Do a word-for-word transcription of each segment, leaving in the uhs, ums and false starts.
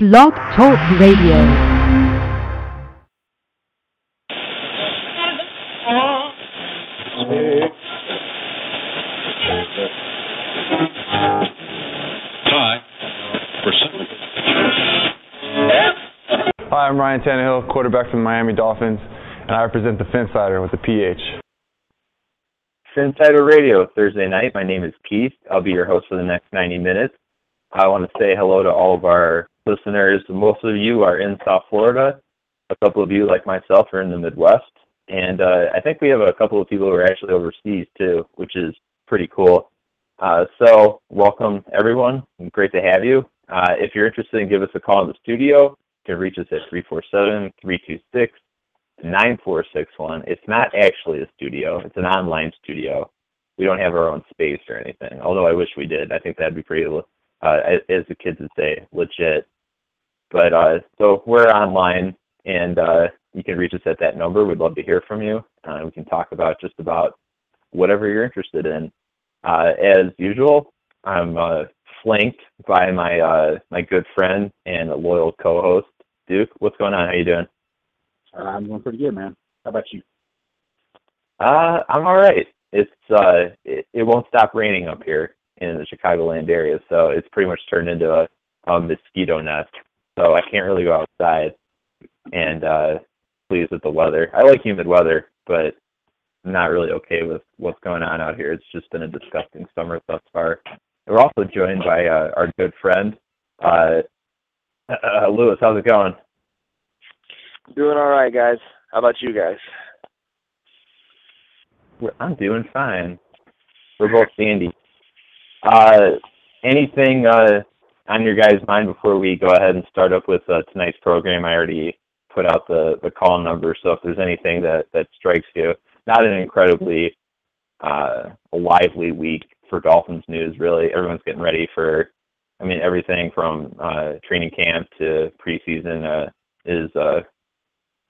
Blog Talk Radio. Hi, I'm Ryan Tannehill, quarterback for the Miami Dolphins, and I represent the Phinsider with the P H. Phinsider Radio, Thursday night. My name is Keith. I'll be your host for the next ninety minutes. I want to say hello to all of our listeners. Most of you are in South Florida. A couple of you, like myself, are in the Midwest. And uh, I think we have a couple of people who are actually overseas, too, which is pretty cool. Uh, so welcome, everyone. Great to have you. Uh, if you're interested, give us a call in the studio. You can reach us at three four seven, three two six, nine four six one. It's not actually a studio. It's an online studio. We don't have our own space or anything, although I wish we did. I think that'd be pretty, uh, as the kids would say, legit. But uh, so we're online, and uh, you can reach us at that number. We'd love to hear from you. Uh, we can talk about just about whatever you're interested in. Uh, as usual, I'm uh, flanked by my uh, my good friend and a loyal co-host, Duke. What's going on? How you doing? Uh, I'm doing pretty good, man. How about you? Uh, I'm all right. It's uh, it, it won't stop raining up here in the Chicagoland area, so it's pretty much turned into a, a mosquito nest. So I can't really go outside. And uh, pleased with the weather. I like humid weather, but I'm not really okay with what's going on out here. It's just been a disgusting summer thus far. We're also joined by uh, our good friend, uh, uh, Lewis. How's it going? Doing all right, guys. How about you guys? I'm doing fine. We're both dandy. Uh, anything uh, on your guys' mind before we go ahead and start up with uh, tonight's program? I already put out the, the call number, so if there's anything that, that strikes you, not an incredibly uh, lively week for Dolphins news, really. Everyone's getting ready for, I mean, everything from uh, training camp to preseason uh, is uh,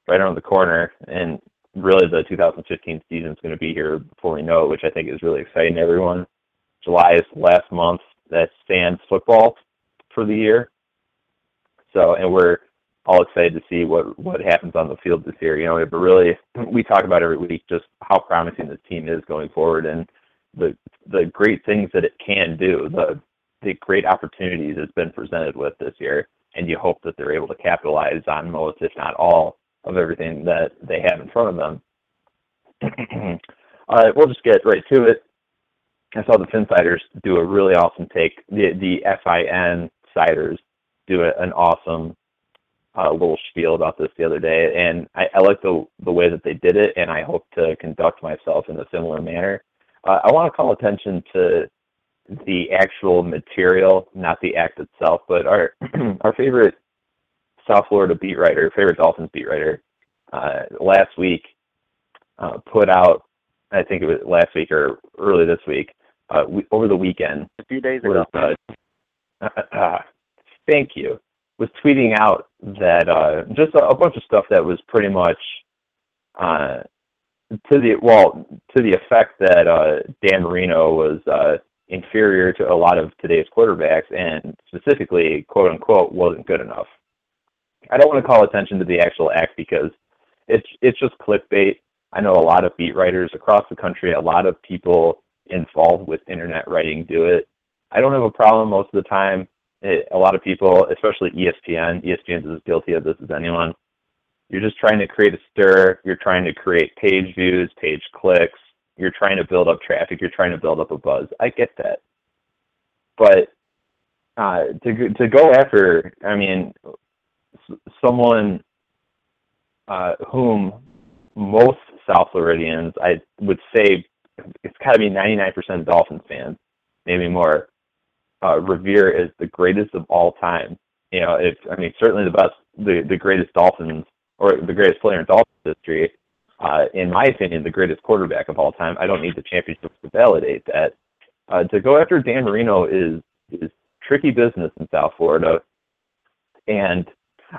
right around the corner, and really the two thousand fifteen season is going to be here before we know it, which I think is really exciting to everyone. July is the last month that stands football for the year, so and we're all excited to see what, what happens on the field this year. You know, but really, we talk about every week just how promising this team is going forward, and the the great things that it can do, the the great opportunities it's been presented with this year, and you hope that they're able to capitalize on most, if not all, of everything that they have in front of them. All right, we'll just get right to it. I saw the Finsiders do a really awesome take. The the F I N-siders do a, an awesome uh, little spiel about this the other day, and I, I like the the way that they did it, and I hope to conduct myself in a similar manner. Uh, I want to call attention to the actual material, not the act itself, but our our favorite South Florida beat writer, favorite Dolphins beat writer, uh, last week uh, put out, I think it was last week or early this week, uh, we, over the weekend. A few days ago. Was, uh, uh, thank you. Was tweeting out that uh, just a, a bunch of stuff that was pretty much uh, – To the well, to the effect that uh, Dan Marino was uh, inferior to a lot of today's quarterbacks, and specifically, quote unquote, wasn't good enough. I don't want to call attention to the actual act because it's it's just clickbait. I know a lot of beat writers across the country, a lot of people involved with internet writing do it. I don't have a problem most of the time. It, a lot of people, especially E S P N, E S P N is as guilty of this as anyone. You're just trying to create a stir. You're trying to create page views, page clicks. You're trying to build up traffic. You're trying to build up a buzz. I get that. But uh, to to go after, I mean, someone uh, whom most South Floridians, I would say, it's got to be ninety-nine percent of Dolphins fans, maybe more, uh, revere as the greatest of all time. You know, if I mean, certainly the best, the, the greatest Dolphins, or the greatest player in Dolphins history, uh, in my opinion, the greatest quarterback of all time. I don't need the championships to validate that. Uh, to go after Dan Marino is is tricky business in South Florida, and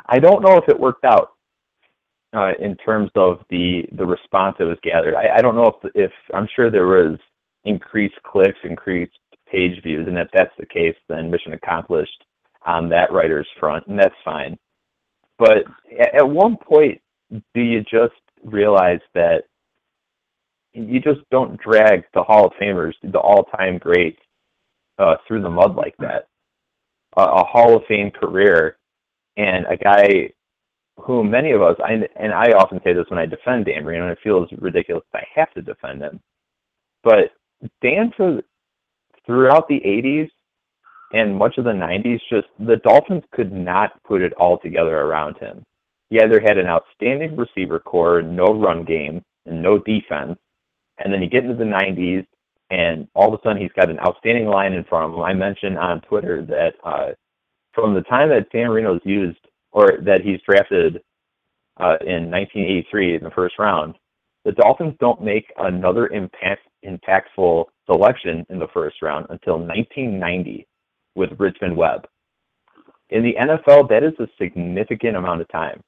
I don't know if it worked out uh, in terms of the, the response that was gathered. I, I don't know if, if I'm sure there was increased clicks, increased page views, and if that's the case, then mission accomplished. on that writer's front, and that's fine. But at one point, do you just realize that you just don't drag the Hall of Famers, the all-time greats, uh, through the mud like that? A, a Hall of Fame career, and a guy who many of us, I, and I often say this when I defend Dan Marino, and it feels ridiculous that I have to defend him, but Dan, for, throughout the eighties and much of the nineties, just the Dolphins could not put it all together around him. He either had an outstanding receiver core, no run game, and no defense, and then you get into the nineties, and all of a sudden he's got an outstanding line in front of him. I mentioned on Twitter that uh, from the time that Dan Marino's used, or that he's drafted uh, in nineteen eighty-three in the first round, the Dolphins don't make another impact, impactful selection in the first round until nineteen ninety with Richmond Webb. In the N F L, that is a significant amount of time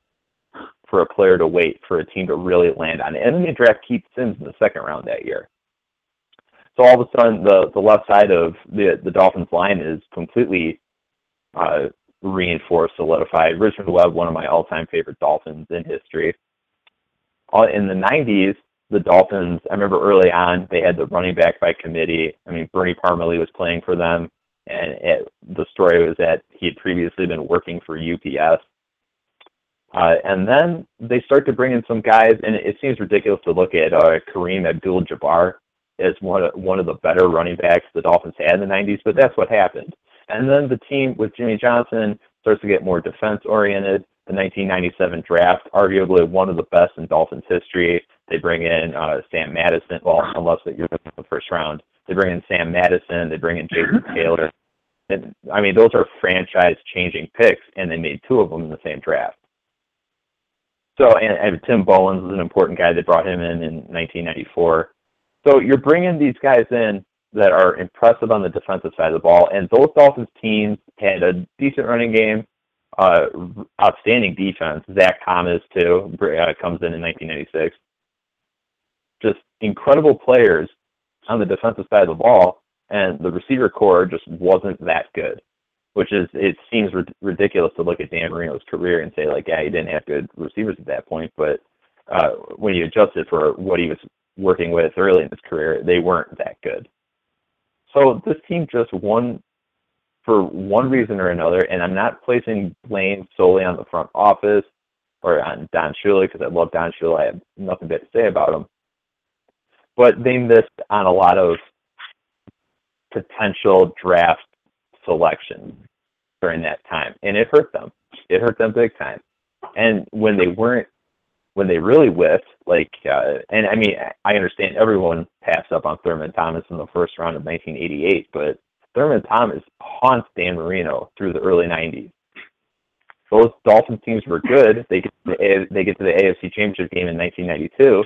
for a player to wait for a team to really land on it. And then they draft Keith Sims in the second round that year. So all of a sudden, the, the left side of the, the Dolphins line is completely uh, reinforced, solidified. Richmond Webb, one of my all-time favorite Dolphins in history. In the nineties, the Dolphins, I remember early on, they had the running back by committee. I mean, Bernie Parmalee was playing for them, and it, the story was that he had previously been working for U P S. Uh, and then they start to bring in some guys, and it, it seems ridiculous to look at uh, Karim Abdul-Jabbar as one of, one of the better running backs the Dolphins had in the nineties, but that's what happened. And then the team with Jimmy Johnson starts to get more defense-oriented. The nineteen ninety-seven draft, arguably one of the best in Dolphins history. They bring in uh, Sam Madison. Well, unless you're in the first round. They bring in Sam Madison. They bring in Jason Taylor. And, I mean, those are franchise-changing picks, and they made two of them in the same draft. So, and, and Tim Bowens was an important guy. They brought him in in nineteen ninety-four. So you're bringing these guys in that are impressive on the defensive side of the ball, and those Dolphins teams had a decent running game, uh, outstanding defense. Zach Thomas, too, uh, comes in in nineteen ninety-six. Just incredible players on the defensive side of the ball, and the receiver core just wasn't that good, which is, it seems rid- ridiculous to look at Dan Marino's career and say, like, yeah, he didn't have good receivers at that point, but uh, when you adjust it for what he was working with early in his career, they weren't that good. So this team just won for one reason or another, and I'm not placing blame solely on the front office or on Don Shula, because I love Don Shula. I have nothing bad to say about him. But they missed on a lot of potential draft selections during that time, and it hurt them. It hurt them big time. And when they weren't, when they really whiffed, like, uh, and I mean, I understand everyone passed up on Thurman Thomas in the first round of nineteen eighty-eight, but Thurman Thomas haunts Dan Marino through the early nineties. Those Dolphins teams were good. They get to the, they get to the A F C Championship game in nineteen ninety-two,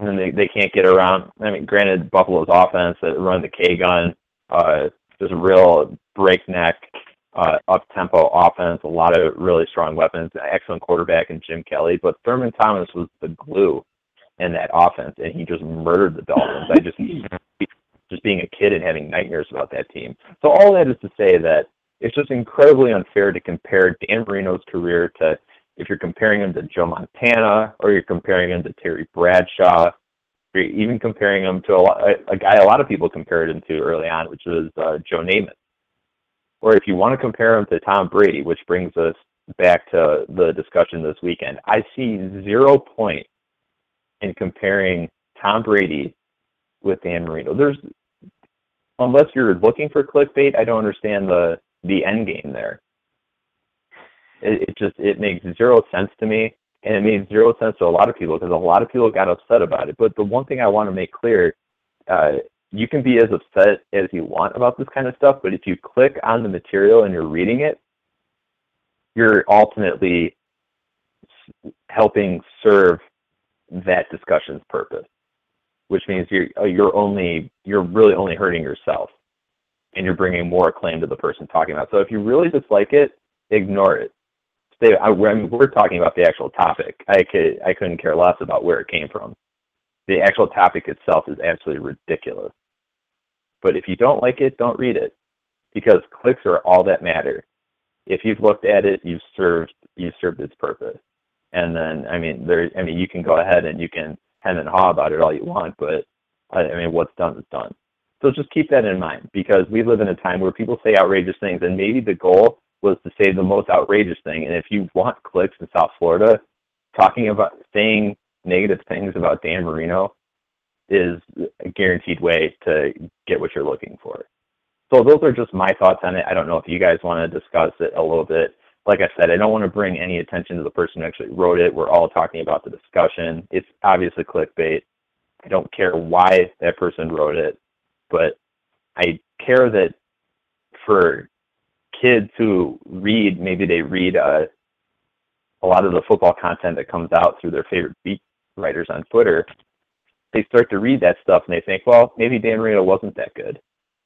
and they, they can't get around. I mean, granted, Buffalo's offense that run the K-gun, uh, just a real breakneck, Uh, up-tempo offense, a lot of really strong weapons, an excellent quarterback in Jim Kelly, but Thurman Thomas was the glue in that offense, and he just murdered the Dolphins. I just, just being a kid and having nightmares about that team. So all that is to say that it's just incredibly unfair to compare Dan Marino's career to, if you're comparing him to Joe Montana, or you're comparing him to Terry Bradshaw, or even comparing him to a, a guy a lot of people compared him to early on, which was uh, Joe Namath. Or if you want to compare him to Tom Brady, which brings us back to the discussion this weekend, I see zero point in comparing Tom Brady with Dan Marino. There's, unless you're looking for clickbait, I don't understand the, the end game there. It, it just, it makes zero sense to me, and it made zero sense to a lot of people because a lot of people got upset about it. But the one thing I want to make clear, uh, you can be as upset as you want about this kind of stuff, but if you click on the material and you're reading it, you're ultimately helping serve that discussion's purpose, which means you're you're only you're really only hurting yourself, and you're bringing more acclaim to the person talking about. So if you really dislike it, ignore it. Stay. I, I mean, we're talking about the actual topic. I could I couldn't care less about where it came from. The actual topic itself is absolutely ridiculous. But if you don't like it, don't read it, because clicks are all that matter. if you've looked at it, you've served you've served its purpose. And then, I mean, there. I mean, you can go ahead and you can hem and haw about it all you want, but I mean, what's done is done. So just keep that in mind, because we live in a time where people say outrageous things, and maybe the goal was to say the most outrageous thing. And if you want clicks in South Florida, talking about saying negative things about Dan Marino is a guaranteed way to get what you're looking for. So those are just my thoughts on it. I don't know if you guys want to discuss it a little bit. Like I said, I don't want to bring any attention to the person who actually wrote it. We're all talking about the discussion. It's obviously clickbait. I don't care why that person wrote it, but I care that for kids who read, maybe they read uh, a lot of the football content that comes out through their favorite beat writers on Twitter. They start to read that stuff and they think, well, maybe Dan Marino wasn't that good.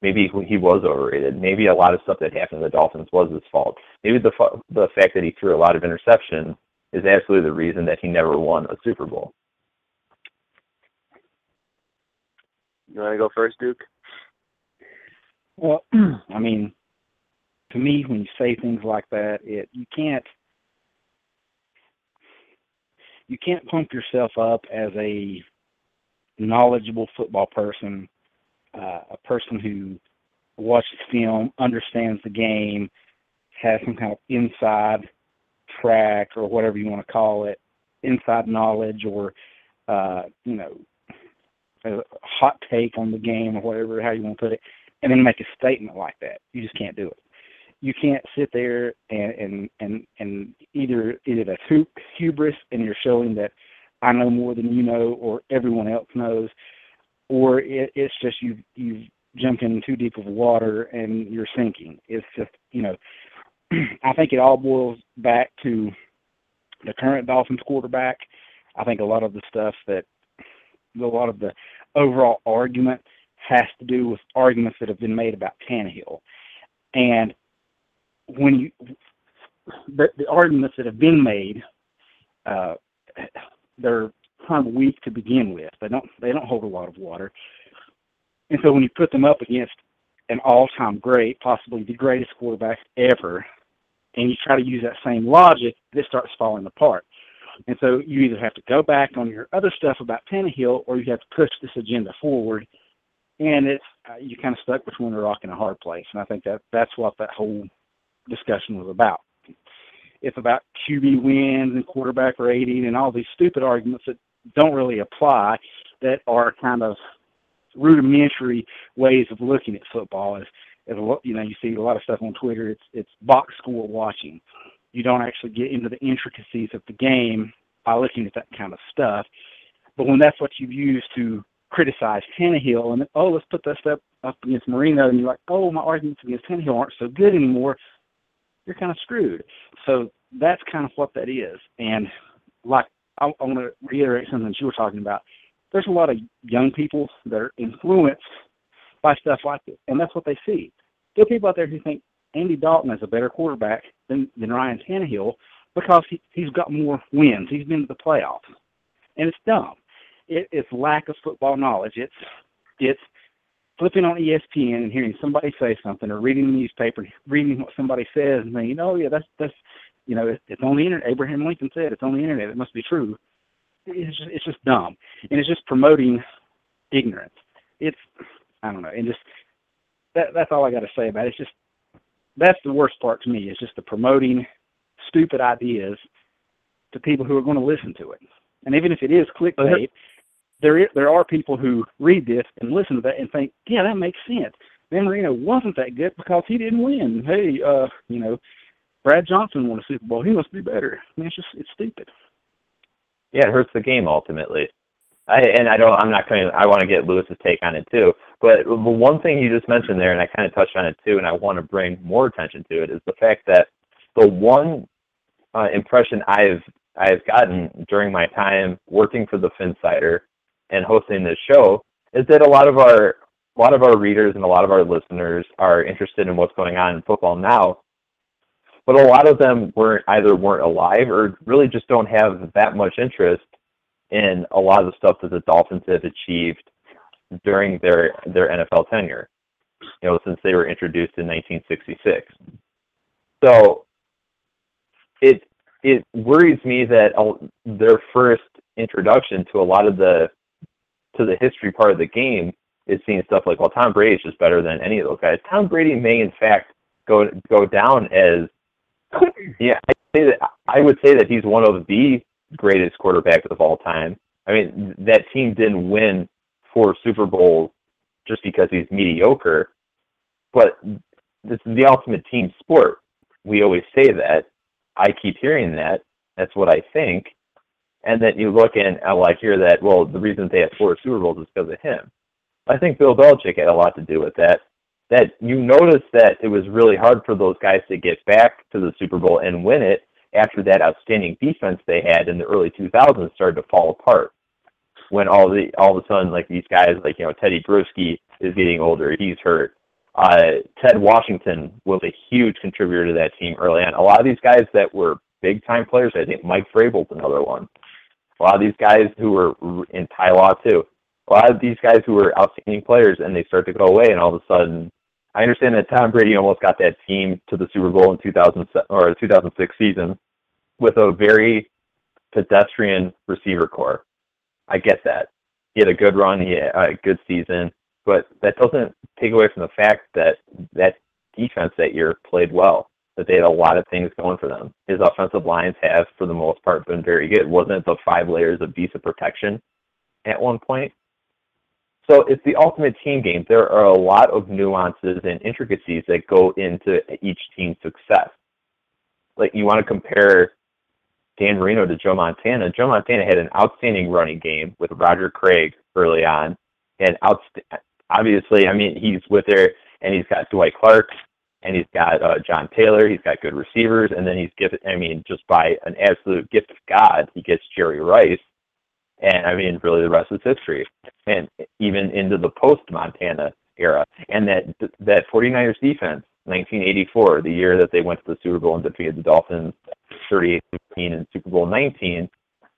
Maybe he was overrated. Maybe a lot of stuff that happened to the Dolphins was his fault. Maybe the fa- the fact that he threw a lot of interceptions is absolutely the reason that he never won a Super Bowl. You want to go first, Duke? Well, I mean, to me, when you say things like that, it you can't you can't pump yourself up as a knowledgeable football person. Uh, a person who watches film, understands the game, has some kind of inside track or whatever you want to call it, inside knowledge or, uh, you know, a hot take on the game or whatever, how you want to put it, and then make a statement like that. You just can't do it. You can't sit there and and, and, and either, either that's hubris and you're showing that I know more than you know or everyone else knows, or it, it's just you've, you've jumped in too deep of water and you're sinking. It's just, you know, I think it all boils back to the current Dolphins quarterback. I think a lot of the stuff that, a lot of the overall argument has to do with arguments that have been made about Tannehill. And when you, the, the arguments that have been made, uh, they're, kind of weak to begin with. They don't they don't hold a lot of water. And so when you put them up against an all-time great, possibly the greatest quarterback ever, and you try to use that same logic, this starts falling apart. And so you either have to go back on your other stuff about Tannehill or you have to push this agenda forward, and it's uh, you're kind of stuck between a rock and a hard place. And I think that that's what that whole discussion was about. It's about Q B wins and quarterback rating and all these stupid arguments that don't really apply, that are kind of rudimentary ways of looking at football. As, as a, you know, you see a lot of stuff on Twitter. It's it's box score watching. You don't actually get into the intricacies of the game by looking at that kind of stuff. But when that's what you've used to criticize Tannehill, and then, oh, let's put that stuff up against Marino, and you're like, oh, my arguments against Tannehill aren't so good anymore. You're kind of screwed. So that's kind of what that is. And like, I want to reiterate something you were talking about. There's a lot of young people that are influenced by stuff like this, and that's what they see. There are people out there who think Andy Dalton is a better quarterback than, than Ryan Tannehill because he, he's got more wins. He's been to the playoffs. And it's dumb. It, it's lack of football knowledge. It's it's flipping on E S P N and hearing somebody say something, or reading the newspaper, reading what somebody says, and thinking, oh, yeah, that's, that's you know, it's, it's on the internet. Abraham Lincoln said it's on the internet. It must be true. It's just, it's just dumb. And it's just promoting ignorance. It's, I don't know, and just, that, that's all I got to say about it. It's just, that's the worst part to me, is just the promoting stupid ideas to people who are going to listen to it. And even if it is clickbait, There, there are people who read this and listen to that and think, yeah, that makes sense. Dan Marino wasn't that good because he didn't win. Hey, uh, you know, Brad Johnson won a Super Bowl. He must be better. I mean, it's just it's stupid. Yeah, it hurts the game ultimately. I and I don't. I'm not going. I want to get Lewis's take on it too. But the one thing you just mentioned there, and I kind of touched on it too, and I want to bring more attention to it, is the fact that the one uh, impression I've I've gotten during my time working for the Phinsider and hosting this show is that a lot of our a lot of our readers and a lot of our listeners are interested in what's going on in football now, but a lot of them weren't either weren't alive or really just don't have that much interest in a lot of the stuff that the Dolphins have achieved during their their N F L tenure, you know, since they were introduced in nineteen sixty-six. So it it worries me that their first introduction to a lot of the to the history part of the game is seeing stuff like, well, Tom Brady is just better than any of those guys. Tom Brady may, in fact, go go down as yeah. I say that I would say that he's one of the greatest quarterbacks of all time. I mean, that team didn't win four Super Bowls just because he's mediocre, but this is the ultimate team sport. We always say that. I keep hearing that. That's what I think. And then you look and well, I hear that, well, the reason they had four Super Bowls is because of him. I think Bill Belichick had a lot to do with that. That you notice that it was really hard for those guys to get back to the Super Bowl and win it after that outstanding defense they had in the early two thousands started to fall apart. When all the all of a sudden, like these guys, like you know, Teddy Bruschi is getting older, he's hurt. Uh, Ted Washington was a huge contributor to that team early on. A lot of these guys that were big-time players, I think Mike Vrabel's another one. A lot of these guys who were in Ty Law, too. A lot of these guys who were outstanding players, and they start to go away, and all of a sudden, I understand that Tom Brady almost got that team to the Super Bowl in two thousand or two thousand six season with a very pedestrian receiver core. I get that. He had a good run, he had a good season, but that doesn't take away from the fact that that defense that year played well, that they had a lot of things going for them. His offensive lines have, for the most part, been very good. Wasn't it the five layers of decent protection at one point? So it's the ultimate team game. There are a lot of nuances and intricacies that go into each team's success. Like, you want to compare Dan Marino to Joe Montana. Joe Montana had an outstanding running game with Roger Craig early on. And outst- obviously, I mean, he's with there, and he's got Dwight Clark, and he's got uh, John Taylor. He's got good receivers. And then he's gifted, I mean, just by an absolute gift of God, he gets Jerry Rice. And, I mean, really the rest is history. And even into the post-Montana era. And that that 49ers defense, nineteen eighty-four, the year that they went to the Super Bowl and defeated the Dolphins thirty-eight fifteen in Super Bowl nineteen,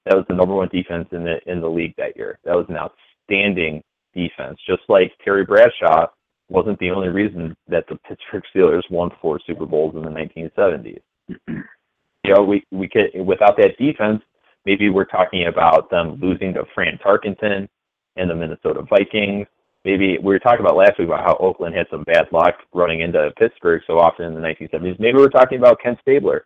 that was the number one defense in the in the league that year. That was an outstanding defense. Just like Terry Bradshaw wasn't the only reason that the Pittsburgh Steelers won four Super Bowls in the nineteen seventies. You know, we, we could, without that defense, maybe we're talking about them losing to Fran Tarkenton and the Minnesota Vikings. Maybe we were talking about last week about how Oakland had some bad luck running into Pittsburgh so often in the nineteen seventies. Maybe we're talking about Ken Stabler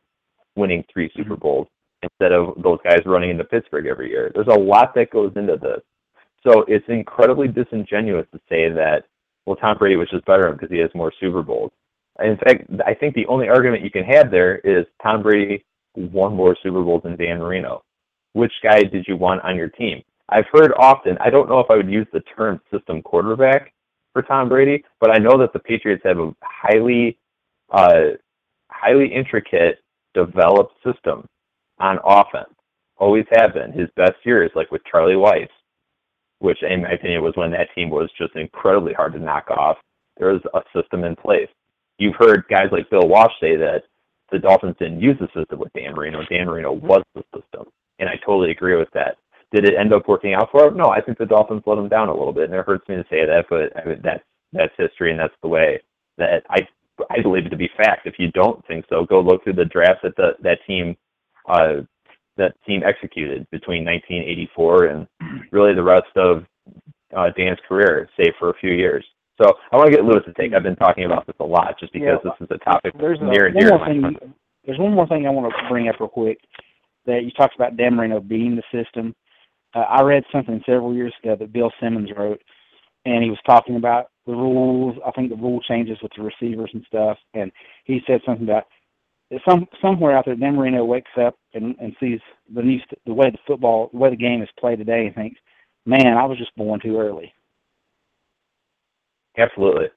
winning three Super Bowls instead of those guys running into Pittsburgh every year. There's a lot that goes into this. So it's incredibly disingenuous to say that, well, Tom Brady was just better because he has more Super Bowls. In fact, I think the only argument you can have there is Tom Brady won more Super Bowls than Dan Marino. Which guy did you want on your team? I've heard often, I don't know if I would use the term system quarterback for Tom Brady, but I know that the Patriots have a highly, uh, highly intricate, developed system on offense. Always have been. His best years, like with Charlie Weiss, which in my opinion was when that team was just incredibly hard to knock off. There was a system in place. You've heard guys like Bill Walsh say that the Dolphins didn't use the system with Dan Marino. Dan Marino was the system, and I totally agree with that. Did it end up working out for him? No, I think the Dolphins let him down a little bit, and it hurts me to say that, but I mean, that's, that's history, and that's the way that I I believe it to be fact. If you don't think so, go look through the drafts that the, that team uh, that team executed between nineteen eighty-four and really the rest of uh, Dan's career, save for a few years. So I want to get Lewis to take. I've been talking about this a lot just because yeah, this is a topic there's near a, and dear to my heart. There's one more thing I want to bring up real quick that you talked about Dan Marino being the system. Uh, I read something several years ago that Bill Simmons wrote, and he was talking about the rules. I think the rule changes with the receivers and stuff, and he said something about some somewhere out there. Dan Marino wakes up and, and sees the new the way the football, the way the game is played today, and thinks, "Man, I was just born too early." Absolutely.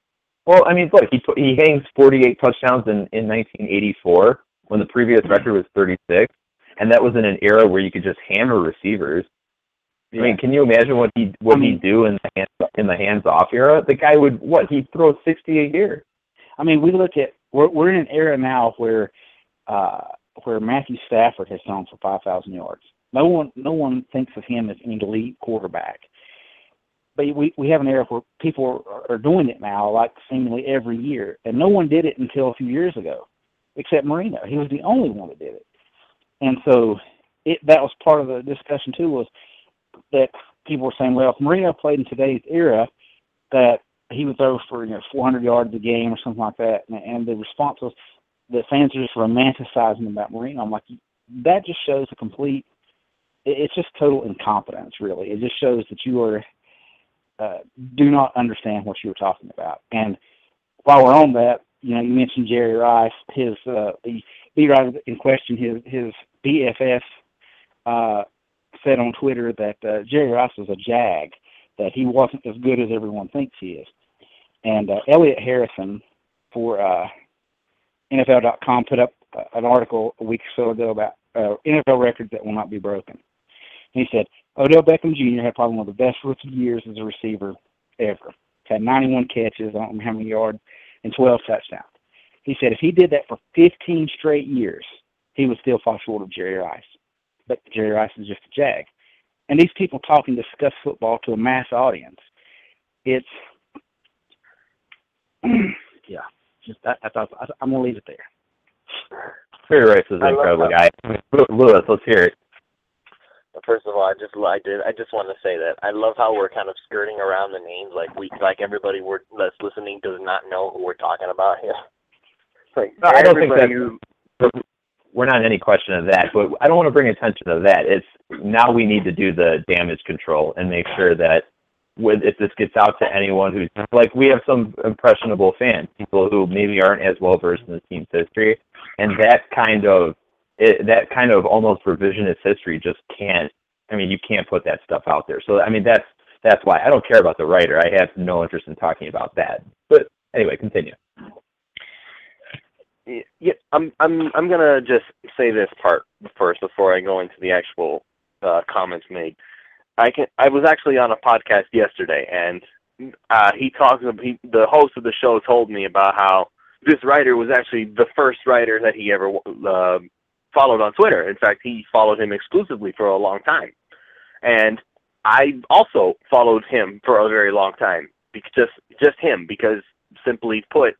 Well, I mean, look, he he hangs forty-eight touchdowns in, in nineteen eighty-four when the previous record was thirty-six, and that was in an era where you could just hammer receivers. Yeah. I mean, can you imagine what he what I mean, he'd do in the hands in the hands off era? The guy would what he throws sixty a year. I mean, we look at we're we're in an era now where uh, where Matthew Stafford has thrown for five thousand yards. No one no one thinks of him as an elite quarterback, but we we have an era where people are, are doing it now, like seemingly every year, and no one did it until a few years ago, except Marino. He was the only one that did it. And so it, that was part of the discussion, too, was that people were saying, well, if Marino played in today's era, that he would throw for, you know, four hundred yards a game or something like that. And, and the response was that fans are just romanticizing about Marino. I'm like, that just shows a complete – it's just total incompetence, really. It just shows that you are uh, – do not understand what you were talking about. And while we're on that, you know, you mentioned Jerry Rice, his uh, – the beat writer in question, his, his B F F uh, said on Twitter that uh, Jerry Rice was a jag, that he wasn't as good as everyone thinks he is. And uh, Elliot Harrison for uh, N F L dot com put up an article a week or so ago about uh, N F L records that will not be broken. And he said, Odell Beckham Junior had probably one of the best rookie years as a receiver ever. Had ninety-one catches, I don't know how many yards, and twelve touchdowns. He said if he did that for fifteen straight years, he would still fall short of Jerry Rice. But Jerry Rice is just a jag. And these people talking discuss football to a mass audience. It's, yeah, just I, I thought, I, I'm going to leave it there. Jerry Rice is an incredible guy. Lewis, let's hear it. First of all, I just I did I just want to say that I love how we're kind of skirting around the names, like we like everybody we're, that's listening does not know who we're talking about here. Like, no, I don't think that you, we're not in any question of that, but I don't want to bring attention to that. It's now we need to do the damage control and make sure that with, if this gets out to anyone who's like, we have some impressionable fans, people who maybe aren't as well versed in the team's history, and that kind of it, that kind of almost revisionist history just can't. I mean, you can't put that stuff out there. So I mean, that's that's why I don't care about the writer. I have no interest in talking about that. But anyway, continue. Yeah, I'm I'm I'm gonna just say this part first before I go into the actual uh, comments made. I can I was actually on a podcast yesterday, and uh, he talked. He, the host of the show told me about how this writer was actually the first writer that he ever uh, followed on Twitter. In fact, he followed him exclusively for a long time, and I also followed him for a very long time. Just just him, because simply put,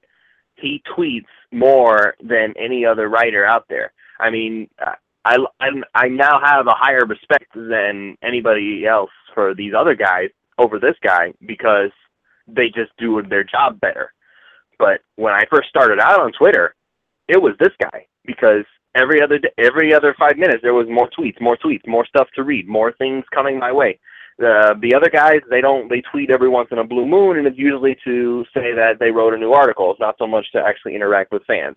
he tweets more than any other writer out there. I mean, I, I, I now have a higher respect than anybody else for these other guys over this guy because they just do their job better. But when I first started out on Twitter, it was this guy because every other day, every other five minutes there was more tweets, more tweets, more stuff to read, more things coming my way. Uh, the other guys, they don't. They tweet every once in a blue moon, and it's usually to say that they wrote a new article. It's not so much to actually interact with fans.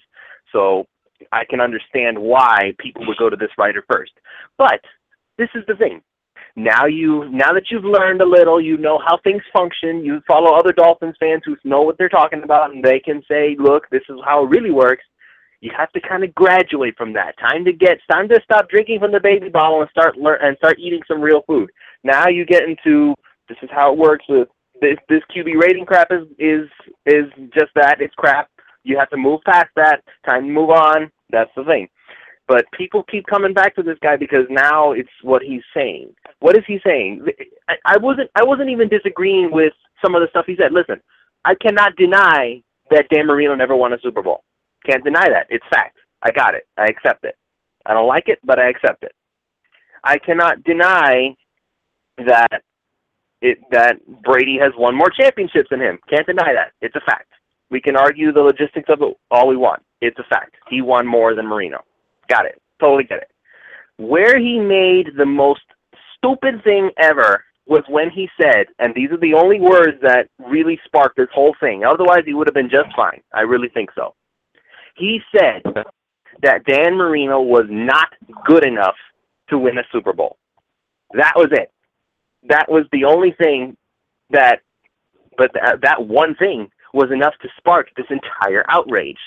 So I can understand why people would go to this writer first. But this is the thing. Now you, now that you've learned a little, you know how things function. You follow other Dolphins fans who know what they're talking about, and they can say, "Look, this is how it really works." You have to kind of graduate from that. Time to get, time to stop drinking from the baby bottle and start learn and start eating some real food. Now you get into this is how it works. With this, this Q B rating crap is is is just that. It's crap. You have to move past that. Time to move on. That's the thing. But people keep coming back to this guy because now it's what he's saying. What is he saying? I, I wasn't I wasn't even disagreeing with some of the stuff he said. Listen, I cannot deny that Dan Marino never won a Super Bowl. Can't deny that. It's fact. I got it. I accept it. I don't like it, but I accept it. I cannot deny that it that Brady has won more championships than him. Can't deny that. It's a fact. We can argue the logistics of it all we want. It's a fact. He won more than Marino. Got it. Totally get it. Where he made the most stupid thing ever was when he said, and these are the only words that really sparked this whole thing. Otherwise, he would have been just fine. I really think so. He said that Dan Marino was not good enough to win a Super Bowl. That was it. That was the only thing that, but th- that one thing was enough to spark this entire outrage.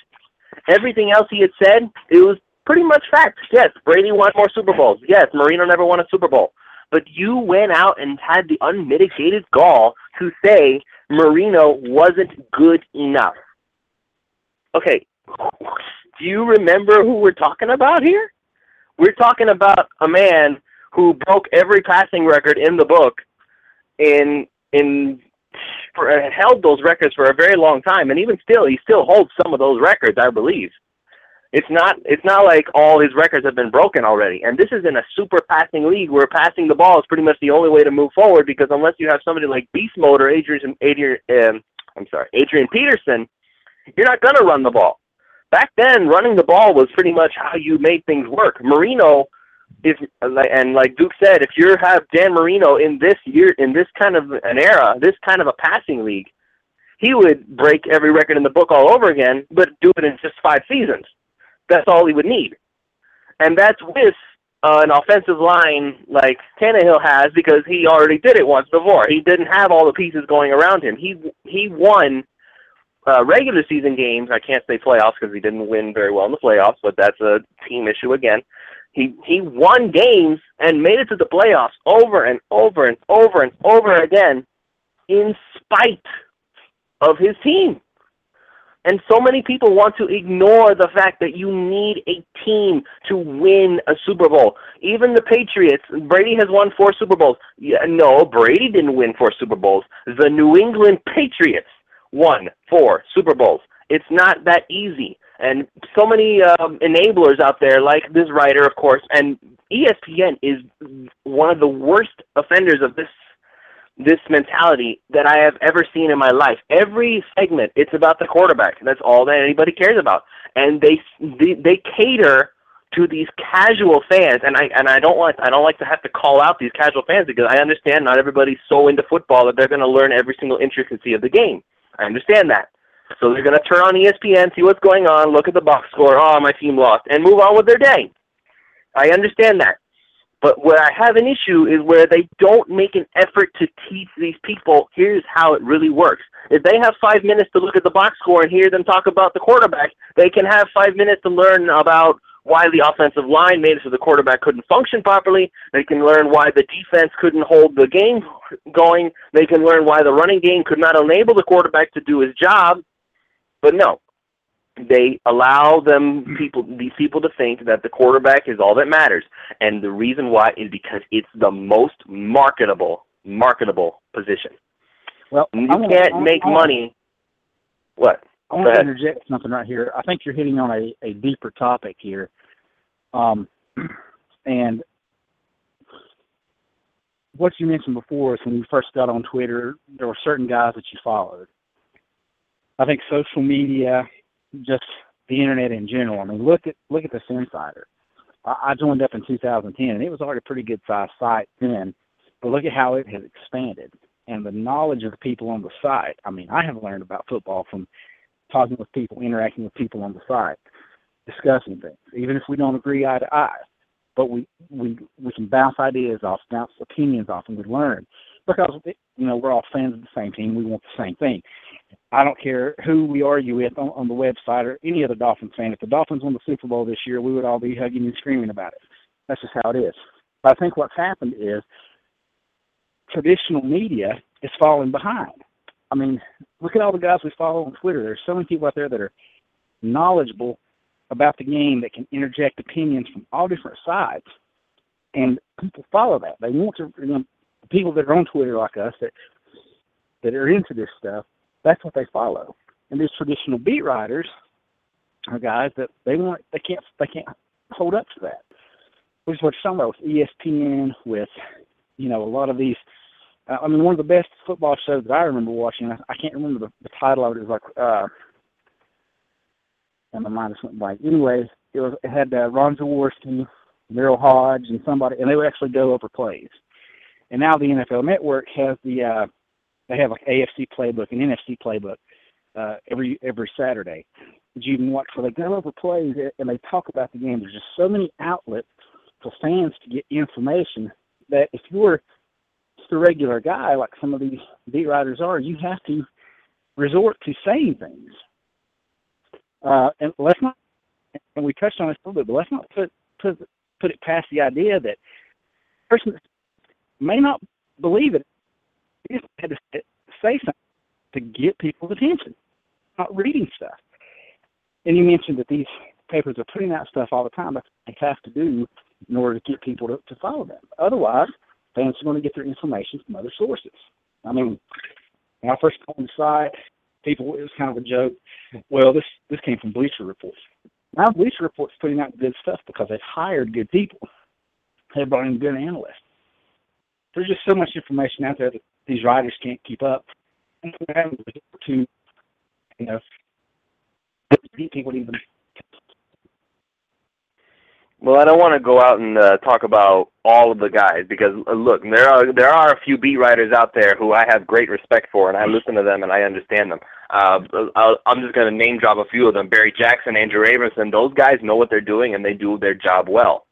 Everything else he had said, it was pretty much fact. Yes, Brady won more Super Bowls. Yes, Marino never won a Super Bowl. But you went out and had the unmitigated gall to say Marino wasn't good enough. Okay. Do you remember who we're talking about here? We're talking about a man who broke every passing record in the book and, and for, uh, held those records for a very long time. And even still, he still holds some of those records, I believe. It's not it's not like all his records have been broken already. And this is in a super passing league where passing the ball is pretty much the only way to move forward, because unless you have somebody like Beast Mode or Adrian, Adrian um, I'm sorry, Adrian Peterson, you're not going to run the ball. Back then, running the ball was pretty much how you made things work. Marino is, and like Duke said, if you have Dan Marino in this year, in this kind of an era, this kind of a passing league, he would break every record in the book all over again, but do it in just five seasons. That's all he would need. And that's with uh, an offensive line like Tannehill has, because he already did it once before. He didn't have all the pieces going around him. He he won uh, regular season games. I can't say playoffs because he didn't win very well in the playoffs, but that's a team issue again. He he won games and made it to the playoffs over and over and over and over again in spite of his team. And so many people want to ignore the fact that you need a team to win a Super Bowl. Even the Patriots, Brady has won four Super Bowls. Yeah, no, Brady didn't win four Super Bowls. The New England Patriots won four Super Bowls. It's not that easy. And so many um, enablers out there, like this writer, of course, and E S P N is one of the worst offenders of this this mentality that I have ever seen in my life. Every segment, it's about the quarterback. That's all that anybody cares about. And they they, they cater to these casual fans. And I and I don't want I don't like to have to call out these casual fans, because I understand not everybody's so into football that they're going to learn every single intricacy of the game. I understand that. So they're going to turn on E S P N, see what's going on, look at the box score, oh, my team lost, and move on with their day. I understand that. But where I have an issue is where they don't make an effort to teach these people, here's how it really works. If they have five minutes to look at the box score and hear them talk about the quarterback, they can have five minutes to learn about why the offensive line made it so the quarterback couldn't function properly. They can learn why the defense couldn't hold the game going. They can learn why the running game could not enable the quarterback to do his job. But no, they allow them people these people to think that the quarterback is all that matters. And the reason why is because it's the most marketable, marketable position. Well, you I'm can't gonna, make I'm, money. What? I want to interject something right here. I think you're hitting on a, a deeper topic here. Um, and what you mentioned before is when you first got on Twitter, there were certain guys that you followed. I think social media, just the internet in general. I mean, look at look at this Phinsider. I, I joined up in two thousand ten, and it was already a pretty good-sized site then, but look at how it has expanded and the knowledge of the people on the site. I mean, I have learned about football from talking with people, interacting with people on the site, discussing things, even if we don't agree eye to eye. But we, we, we can bounce ideas off, bounce opinions off, and we learn. Because, you know, we're all fans of the same team. We want the same thing. I don't care who we argue with on, on the website or any other Dolphins fan. If the Dolphins won the Super Bowl this year, we would all be hugging and screaming about it. That's just how it is. But I think what's happened is traditional media is falling behind. I mean, look at all the guys we follow on Twitter. There's so many people out there that are knowledgeable about the game that can interject opinions from all different sides, and people follow that. They want to, you know, people that are on Twitter like us that that are into this stuff, that's what they follow. And these traditional beat writers are guys that they want they can't they can't hold up to that. Which is what you're talking about with E S P N, with, you know, a lot of these. Uh, I mean, one of the best football shows that I remember watching, I, I can't remember the, the title of it. It was like, uh, and my mind just went blank. Anyway, it was it had uh, Ron Jaworski, Merrill Hodge, and somebody, and they would actually go over plays. And now the N F L Network has the uh, they have like A F C playbook and N F C playbook uh, every every Saturday that you can watch where they go over plays and they talk about the game. There's just so many outlets for fans to get information that if you're just a regular guy like some of these beat writers are, you have to resort to saying things. Uh, and let's not, and we touched on this a little bit, but let's not put put put it past the idea that the person may not believe it. You just had to say something to get people's attention, not reading stuff. And you mentioned that these papers are putting out stuff all the time. That's what they have to do in order to get people to, to follow them. Otherwise, fans are going to get their information from other sources. I mean, when I first got on the site, people, it was kind of a joke. Well, this this came from Bleacher Report. Now, Bleacher Report's putting out good stuff because they've hired good people. They've brought in good analysts. There's just so much information out there that these writers can't keep up. And we're having to, you know, people even. Well, I don't want to go out and uh, talk about all of the guys because, uh, look, there are there are a few beat writers out there who I have great respect for, and I listen to them and I understand them. Uh, I'll, I'm just going to name drop a few of them. Barry Jackson, Andrew Abramson, those guys know what they're doing and they do their job well.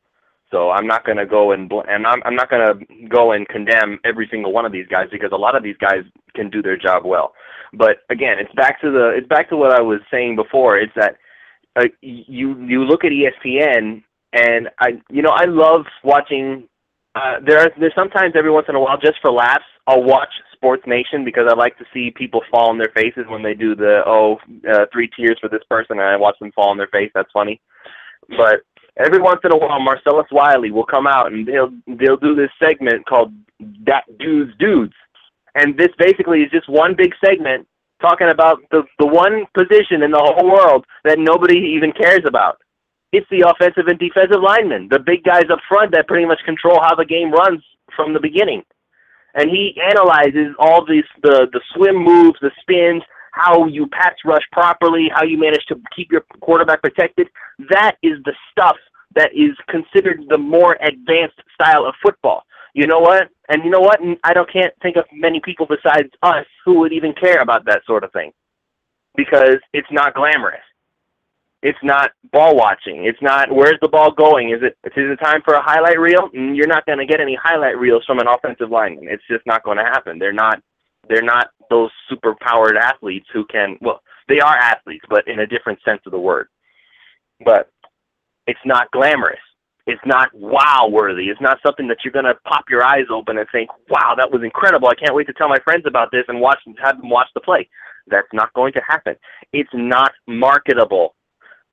So I'm not going to go and bl- and I'm, I'm not going to go and condemn every single one of these guys because a lot of these guys can do their job well. But again, it's back to the it's back to what I was saying before. It's that uh, you you look at E S P N. And I, you know, I love watching. Uh, there are there's sometimes every once in a while, just for laughs, I'll watch Sports Nation because I like to see people fall on their faces when they do the oh uh, three cheers for this person, and I watch them fall on their face. That's funny. But every once in a while, Marcellus Wiley will come out and they'll they'll do this segment called "That Dude's Dudes," and this basically is just one big segment talking about the the one position in the whole world that nobody even cares about. It's the offensive and defensive linemen, the big guys up front that pretty much control how the game runs from the beginning. And he analyzes all these the, the swim moves, the spins, how you pass rush properly, how you manage to keep your quarterback protected. That is the stuff that is considered the more advanced style of football. You know what? And you know what? I don't can't think of many people besides us who would even care about that sort of thing because it's not glamorous. It's not ball watching. It's not where's the ball going. Is it? Is it time for a highlight reel? You're not going to get any highlight reels from an offensive lineman. It's just not going to happen. They're not. They're not those super powered athletes who can. Well, they are athletes, but in a different sense of the word. But it's not glamorous. It's not wow worthy. It's not something that you're going to pop your eyes open and think, wow, that was incredible. I can't wait to tell my friends about this and watch have them watch the play. That's not going to happen. It's not marketable.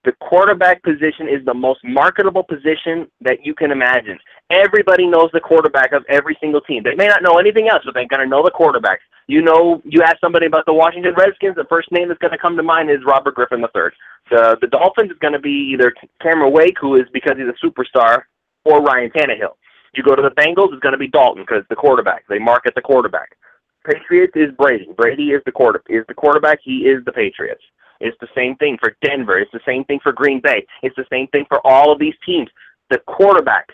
The quarterback position is the most marketable position that you can imagine. Everybody knows the quarterback of every single team. They may not know anything else, but they're going to know the quarterback. You know, you ask somebody about the Washington Redskins, the first name that's going to come to mind is Robert Griffin the third. The the Dolphins is going to be either Cameron Wake, who is because he's a superstar, or Ryan Tannehill. You go to the Bengals, it's going to be Dalton because the quarterback. They market the quarterback. Patriots is Brady. Brady is the quarter is the quarterback. He is the Patriots. It's the same thing for Denver. It's the same thing for Green Bay. It's the same thing for all of these teams. The quarterback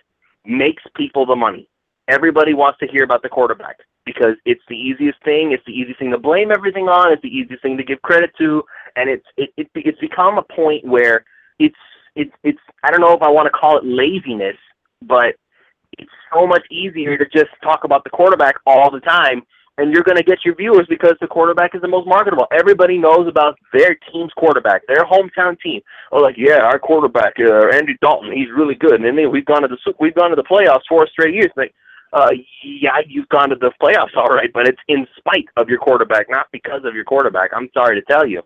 makes people the money. Everybody wants to hear about the quarterback because it's the easiest thing. It's the easiest thing to blame everything on. It's the easiest thing to give credit to. And it's it, it it's become a point where it's it's it's I don't know if I want to call it laziness, but it's so much easier to just talk about the quarterback all the time. And you're going to get your viewers because the quarterback is the most marketable. Everybody knows about their team's quarterback, their hometown team. Oh, like yeah, our quarterback, uh, Andy Dalton, he's really good. And then we've gone to the we've gone to the playoffs four straight years. Like, uh, yeah, you've gone to the playoffs, all right, but it's in spite of your quarterback, not because of your quarterback. I'm sorry to tell you,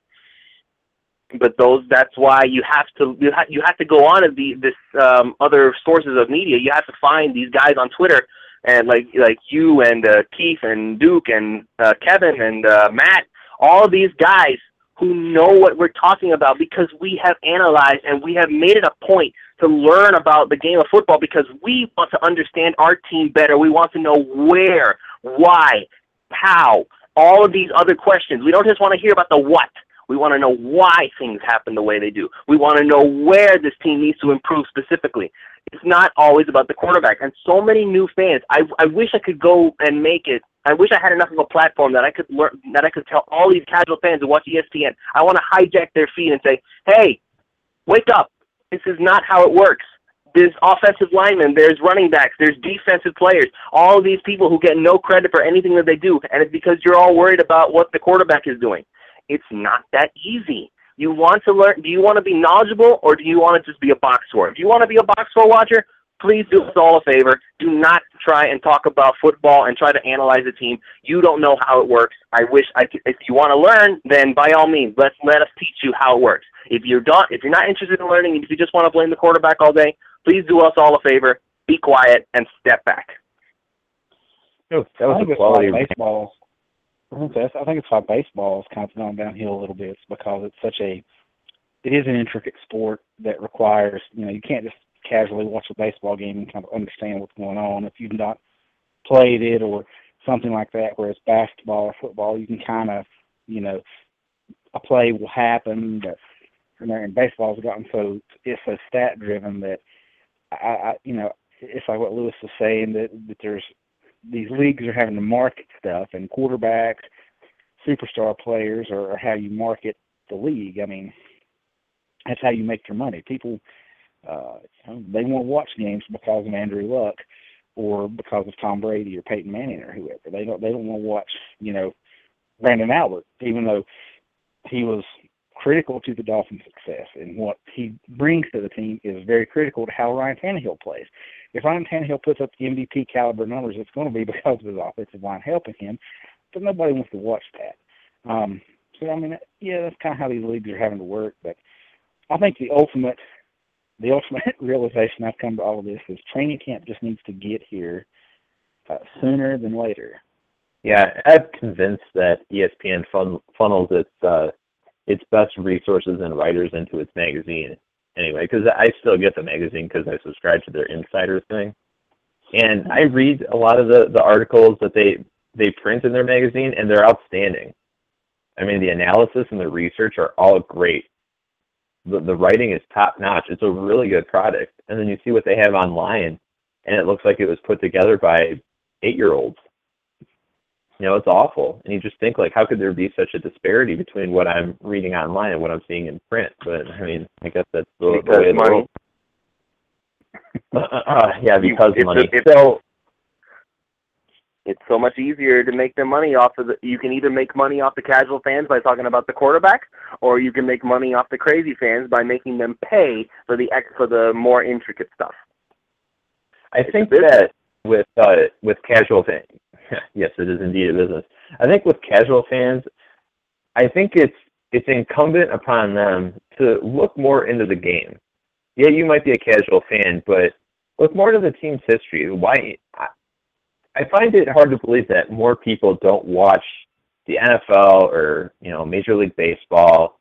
but those that's why you have to you, ha- you have to go on to the this um, other sources of media. You have to find these guys on Twitter. And like like you and uh, Keith and Duke and uh, Kevin and uh, Matt, all these guys who know what we're talking about because we have analyzed and we have made it a point to learn about the game of football because we want to understand our team better. We want to know where, why, how, all of these other questions. We don't just want to hear about the what. We want to know why things happen the way they do. We want to know where this team needs to improve specifically. It's not always about the quarterback. And so many new fans, I, I wish I could go and make it. I wish I had enough of a platform that I could learn, that I could tell all these casual fans who watch E S P N, I want to hijack their feed and say, hey, wake up. This is not how it works. There's offensive linemen, there's running backs, there's defensive players, all of these people who get no credit for anything that they do, and it's because you're all worried about what the quarterback is doing. It's not that easy. You want to learn, do you want to be knowledgeable or do you want to just be a box score? If you want to be a box score watcher, please do us all a favor. Do not try and talk about football and try to analyze a team. You don't know how it works. I wish I could, if you want to learn, then by all means, let's let us teach you how it works. If you're not, if you're not interested in learning, if you just want to blame the quarterback all day, please do us all a favor. Be quiet and step back. That was the quality of baseball. I think that's. I think it's why baseball is kind of gone downhill a little bit. It's because it's such a it is an intricate sport that requires, you know, you can't just casually watch a baseball game and kind of understand what's going on if you've not played it or something like that, whereas basketball or football, you can kind of, you know, a play will happen. But, you know, and baseball's gotten so, it's so stat-driven that, I, I you know, it's like what Lewis was saying, that, that there's, these leagues are having to market stuff, and quarterbacks, superstar players are, are how you market the league. I mean, that's how you make your money. People, uh, you know, they won't watch games because of Andrew Luck or because of Tom Brady or Peyton Manning or whoever. They don't, they don't want to watch, you know, Brandon Albert, even though he was critical to the Dolphins' success. And what he brings to the team is very critical to how Ryan Tannehill plays. If Ryan Tannehill puts up M V P caliber numbers, it's going to be because of his offensive line helping him, but nobody wants to watch that. Um, so, I mean, yeah, that's kind of how these leagues are having to work. But I think the ultimate the ultimate realization I've come to all of this is training camp just needs to get here uh, sooner than later. Yeah, I'm convinced that E S P N fun, funnels its uh, its best resources and writers into its magazine anyway, because I still get the magazine because I subscribe to their Insider thing. And I read a lot of the, the articles that they, they print in their magazine, and they're outstanding. I mean, the analysis and the research are all great. The, the writing is top-notch. It's a really good product. And then you see what they have online, and it looks like it was put together by eight-year-olds. You know, it's awful. And you just think, like, how could there be such a disparity between what I'm reading online and what I'm seeing in print? But, I mean, I guess that's the, the way of the world. uh, yeah, because you, money. It's, so, it's so much easier to make their money off of the – you can either make money off the casual fans by talking about the quarterback, or you can make money off the crazy fans by making them pay for the for the more intricate stuff. I it's think that with uh, with casual fans – yes, it is indeed a business. I think with casual fans, I think it's it's incumbent upon them to look more into the game. Yeah, you might be a casual fan, but look more to the team's history. Why? I find it hard to believe that more people don't watch the N F L or, you know, Major League Baseball,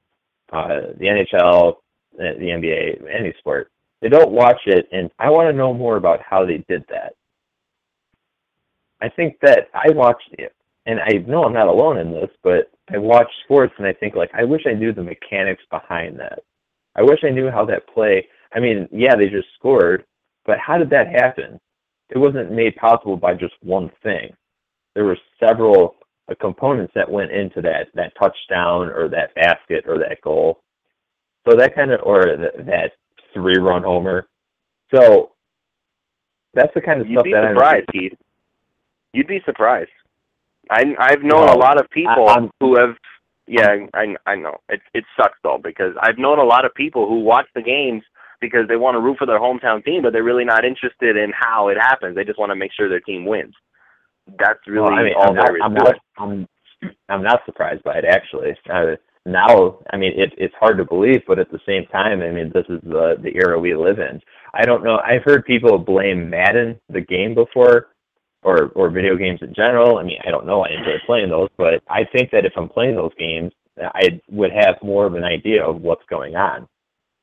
uh, the N H L, the N B A, any sport. They don't watch it, and I want to know more about how they did that. I think that I watched it, and I know I'm not alone in this, but I watch sports and I think, like, I wish I knew the mechanics behind that. I wish I knew how that play, I mean, yeah, they just scored, but how did that happen? It wasn't made possible by just one thing. There were several uh, components that went into that, that touchdown or that basket or that goal. So that kind of, or th- that three-run homer. So that's the kind of You'd stuff that surprised, I'm Keith. You'd be surprised. I, I've known no, a lot of people I, who have, yeah, I, I know. It, it sucks, though, because I've known a lot of people who watch the games because they want to root for their hometown team, but they're really not interested in how it happens. They just want to make sure their team wins. That's really well, I mean, all I'm there not, is I'm not, I'm, I'm not surprised by it, actually. Uh, now, I mean, it, it's hard to believe, but at the same time, I mean, this is the, the era we live in. I don't know. I've heard people blame Madden, the game, before, or or video games in general. I mean, I don't know. I enjoy playing those, but I think that if I'm playing those games, I would have more of an idea of what's going on.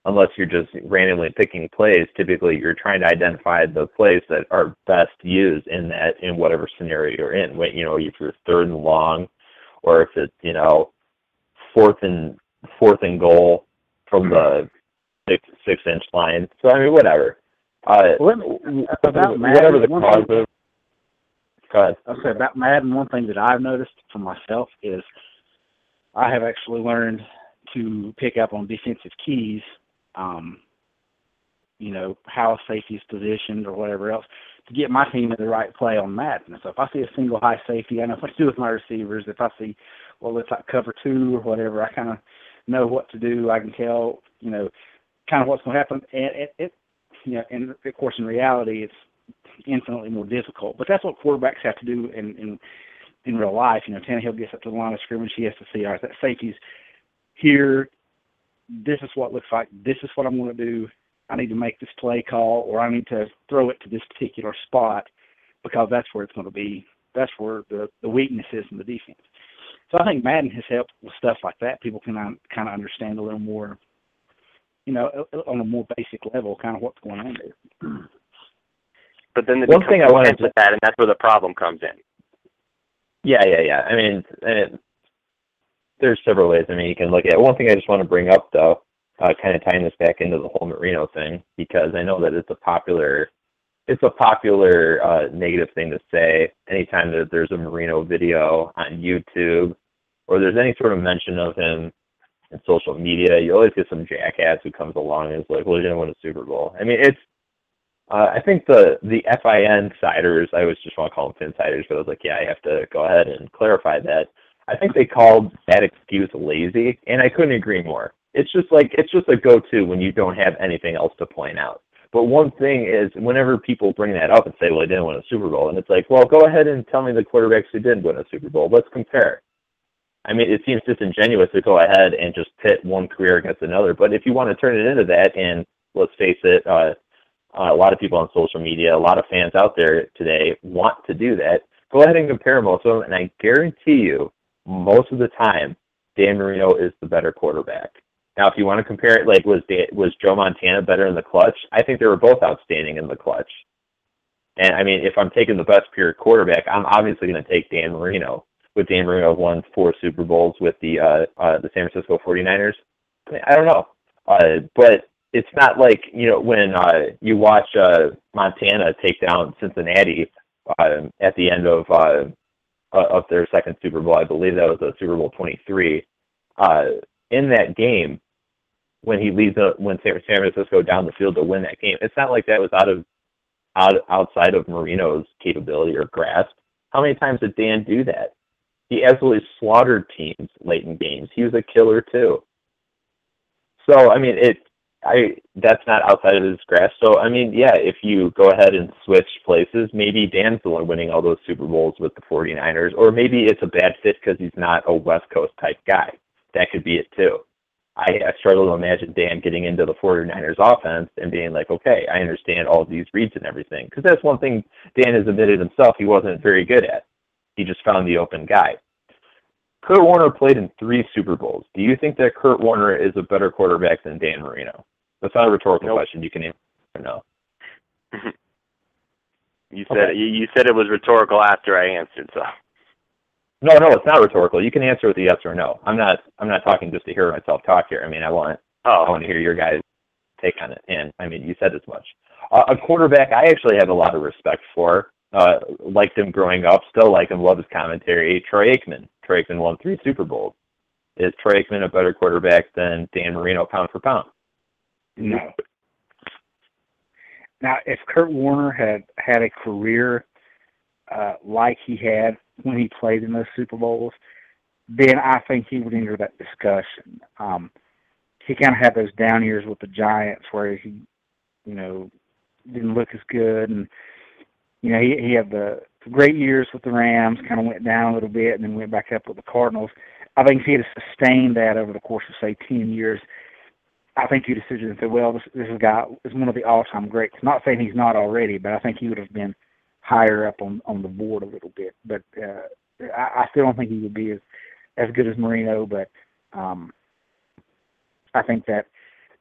Unless you're just randomly picking plays, typically you're trying to identify the plays that are best used in that, in whatever scenario you're in. When, you know, if you're third and long, or if it's, you know, fourth and fourth and goal from the six six inch line. So I mean, whatever. Uh, well, me, about whatever the cause of. Go ahead. Okay, about Madden, one thing that I've noticed for myself is I have actually learned to pick up on defensive keys, um, you know, how a safety is positioned or whatever else, to get my team at the right play on Madden. So if I see a single high safety, I know what to do with my receivers. If I see, well, it's like cover two or whatever, I kind of know what to do. I can tell, you know, kind of what's going to happen. And, it, it, you know, and, of course, in reality, it's infinitely more difficult, but that's what quarterbacks have to do in, in in real life. You know, Tannehill gets up to the line of scrimmage, he has to see, all right, that safety's here, this is what it looks like, this is what I'm going to do, I need to make this play call, or I need to throw it to this particular spot because that's where it's going to be, that's where the, the weakness is in the defense. So I think Madden has helped with stuff like that. People can um, kind of understand a little more you know, on a more basic level, kind of what's going on there. But then the one thing I wanted to with that, and that's where the problem comes in. Yeah, yeah, yeah. I mean, it, there's several ways. I mean, you can look at it. One thing I just want to bring up, though, uh, kind of tying this back into the whole Marino thing, because I know that it's a popular, it's a popular uh, negative thing to say anytime that there's a Marino video on YouTube or there's any sort of mention of him in social media. You always get some jackass who comes along and is like, "Well, he didn't win a Super Bowl." I mean, it's. Uh, I think the the F I N-siders, I always just want to call them Phinsiders, but I was like, yeah, I have to go ahead and clarify that. I think they called that excuse lazy, and I couldn't agree more. It's just like it's just a go-to when you don't have anything else to point out. But one thing is, whenever people bring that up and say, well, I didn't win a Super Bowl, and it's like, well, go ahead and tell me the quarterbacks who did win a Super Bowl. Let's compare. I mean, it seems disingenuous to go ahead and just pit one career against another, but if you want to turn it into that, and let's face it, uh, Uh, a lot of people on social media, a lot of fans out there today want to do that. Go ahead and compare most of them, and I guarantee you, most of the time, Dan Marino is the better quarterback. Now, if you want to compare it, like, was Dan, was Joe Montana better in the clutch? I think they were both outstanding in the clutch. And, I mean, if I'm taking the best pure quarterback, I'm obviously going to take Dan Marino. With Dan Marino, won four Super Bowls with the uh, uh, the San Francisco forty-niners. I mean, I don't know. Uh, but... It's not like, you know, when uh, you watch uh, Montana take down Cincinnati uh, at the end of uh, of their second Super Bowl. I believe that was a Super Bowl twenty-three. Uh, in that game, when he leads uh, when San Francisco down the field to win that game, it's not like that was out of out outside of Marino's capability or grasp. How many times did Dan do that? He absolutely slaughtered teams late in games. He was a killer too. So I mean it. I that's not outside of his grasp. So, I mean, yeah, if you go ahead and switch places, maybe Dan's the one winning all those Super Bowls with the forty-niners, or maybe it's a bad fit because he's not a West Coast-type guy. That could be it, too. I, I struggle to imagine Dan getting into the forty-niners offense and being like, okay, I understand all these reads and everything, because that's one thing Dan has admitted himself he wasn't very good at. He just found the open guy. Kurt Warner played in three Super Bowls. Do you think that Kurt Warner is a better quarterback than Dan Marino? That's not a rhetorical nope. question. You can answer or no. you said okay. you, you said it was rhetorical after I answered, so. No, no, it's not rhetorical. You can answer with a yes or no. I'm not. I'm not talking just to hear myself talk here. I mean, I want. Oh. I want to hear your guys' take on it. And I mean, you said as much. Uh, a quarterback, I actually have a lot of respect for. Uh, liked him growing up. Still like him. Love his commentary. Troy Aikman. Troy Aikman won three Super Bowls. Is Troy Aikman a better quarterback than Dan Marino pound for pound? No. Now, if Kurt Warner had had a career uh, like he had when he played in those Super Bowls, then I think he would enter that discussion. Um, he kind of had those down years with the Giants where he, you know, didn't look as good. And, you know, he, he had the great years with the Rams, kind of went down a little bit and then went back up with the Cardinals. I think if he had sustained that over the course of, say, ten years, I think you'd have stood and said, well, this, this guy is one of the all-time greats. Not saying he's not already, but I think he would have been higher up on, on the board a little bit. But uh, I, I still don't think he would be as, as good as Marino, but um, I think that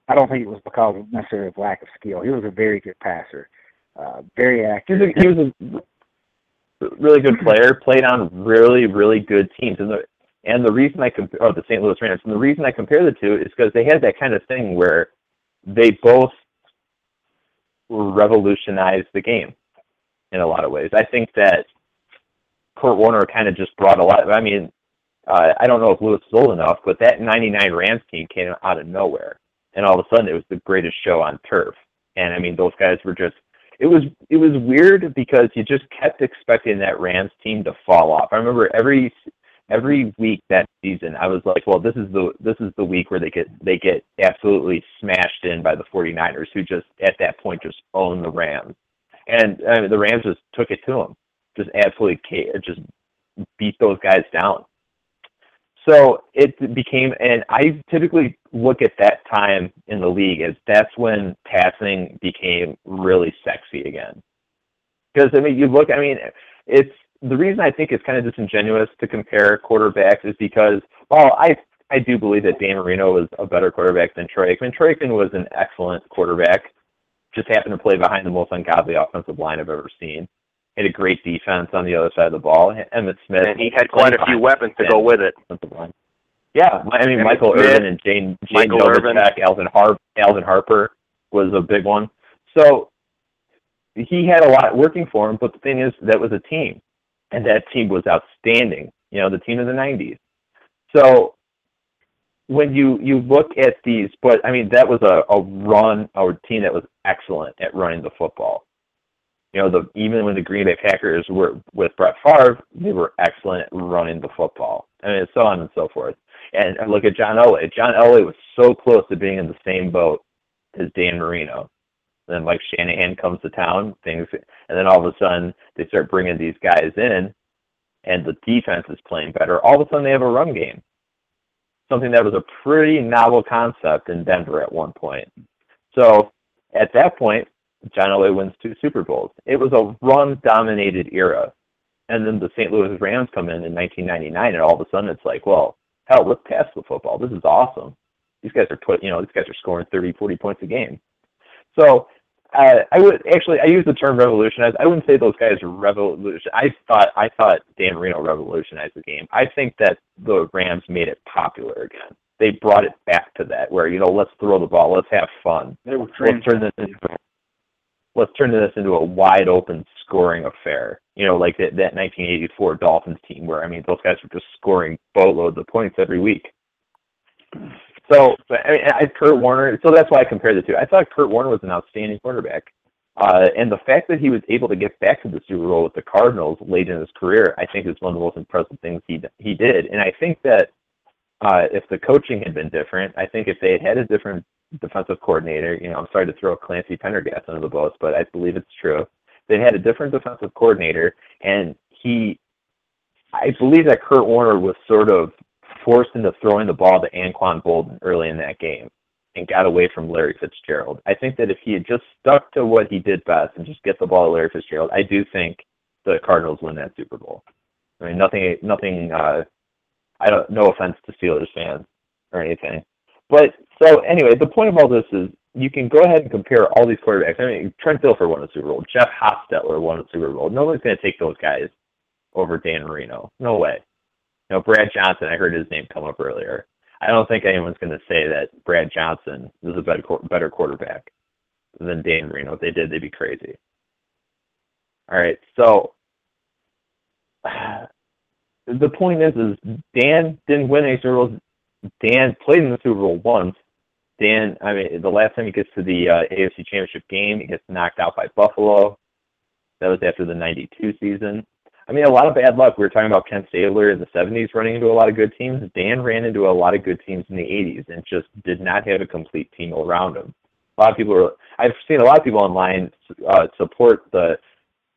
I don't think it was because of necessarily of lack of skill. He was a very good passer, uh, very active. He was a really good player, played on really, really good teams. And the And the reason I compare oh, the Saint Louis Rams, and the reason I compare the two is because they had that kind of thing where they both revolutionized the game in a lot of ways. I think that Kurt Warner kind of just brought a lot. Of, I mean, uh, I don't know if Lewis is old enough, but that ninety-nine Rams team came out of nowhere, and all of a sudden it was the greatest show on turf. And I mean, those guys were just. It was it was weird because you just kept expecting that Rams team to fall off. I remember every. Every week that season, I was like, "Well, this is the this is the week where they get they get absolutely smashed in by the forty-niners, who just at that point just owned the Rams, and I mean, the Rams just took it to them, just absolutely just beat those guys down." So it became, and I typically look at that time in the league as that's when passing became really sexy again, because I mean, you look, I mean, it's. The reason I think it's kind of disingenuous to compare quarterbacks is because, well, I I do believe that Dan Marino was a better quarterback than Troy Aikman. Troy Aikman was an excellent quarterback, just happened to play behind the most ungodly offensive line I've ever seen. Had a great defense on the other side of the ball. Emmitt Smith. And he had quite a few weapons to go with it. Yeah, I mean, Emmitt Michael Smith, Irvin and Jane, Jane Novacek, Alvin, Har- Alvin Harper was a big one. So he had a lot working for him, but the thing is, that was a team. And that team was outstanding. You know, the team of the nineties. So when you, you look at these, but I mean, that was a, a run, a team that was excellent at running the football. You know, the, even when the Green Bay Packers were with Brett Favre, they were excellent at running the football. I mean, so on and so forth. And look at John Elway. John Elway was so close to being in the same boat as Dan Marino. Then, like, Shanahan comes to town, things, and then all of a sudden they start bringing these guys in, and the defense is playing better. All of a sudden they have a run game, something that was a pretty novel concept in Denver at one point. So at that point, John Elway wins two Super Bowls. It was a run-dominated era. And then the Saint Louis Rams come in in nineteen ninety-nine, and all of a sudden it's like, well, hell, let's pass the football. This is awesome. These guys are put, you know, these guys are scoring thirty, forty points a game. So uh, I would actually, I use the term revolutionize. I wouldn't say those guys revolutionized. I thought, I thought Dan Marino revolutionized the game. I think that the Rams made it popular again. They brought it back to that where, you know, let's throw the ball. Let's have fun. They were let's turn this into, let's turn this into a wide open scoring affair. You know, like that, that nineteen eighty-four Dolphins team where, I mean, those guys were just scoring boatloads of points every week. So, but, I mean, I, Kurt Warner, so that's why I compared the two. I thought Kurt Warner was an outstanding quarterback. Uh, and the fact that he was able to get back to the Super Bowl with the Cardinals late in his career, I think is one of the most impressive things he he did. And I think that uh, if the coaching had been different, I think if they had had a different defensive coordinator, you know, I'm sorry to throw Clancy Pendergast under the bus, but I believe it's true. They had a different defensive coordinator, and he, I believe that Kurt Warner was sort of forced into throwing the ball to Anquan Boldin early in that game and got away from Larry Fitzgerald. I think that if he had just stuck to what he did best and just get the ball to Larry Fitzgerald, I do think the Cardinals win that Super Bowl. I mean, nothing, nothing, uh, I don't, no offense to Steelers fans or anything. But so anyway, the point of all this is you can go ahead and compare all these quarterbacks. I mean, Trent Dilfer won a Super Bowl. Jeff Hostetler won a Super Bowl. Nobody's going to take those guys over Dan Marino. No way. You know, Brad Johnson, I heard his name come up earlier. I don't think anyone's going to say that Brad Johnson is a better better quarterback than Dan Marino. If they did, they'd be crazy. All right, so uh, the point is, is Dan didn't win any Super Bowls. Dan played in the Super Bowl once. Dan, I mean, the last time he gets to the uh, A F C Championship game, he gets knocked out by Buffalo. That was after the ninety-two season. I mean, a lot of bad luck. We were talking about Ken Stabler in the seventies running into a lot of good teams. Dan ran into a lot of good teams in the eighties and just did not have a complete team around him. A lot of people were, I've seen a lot of people online uh, support the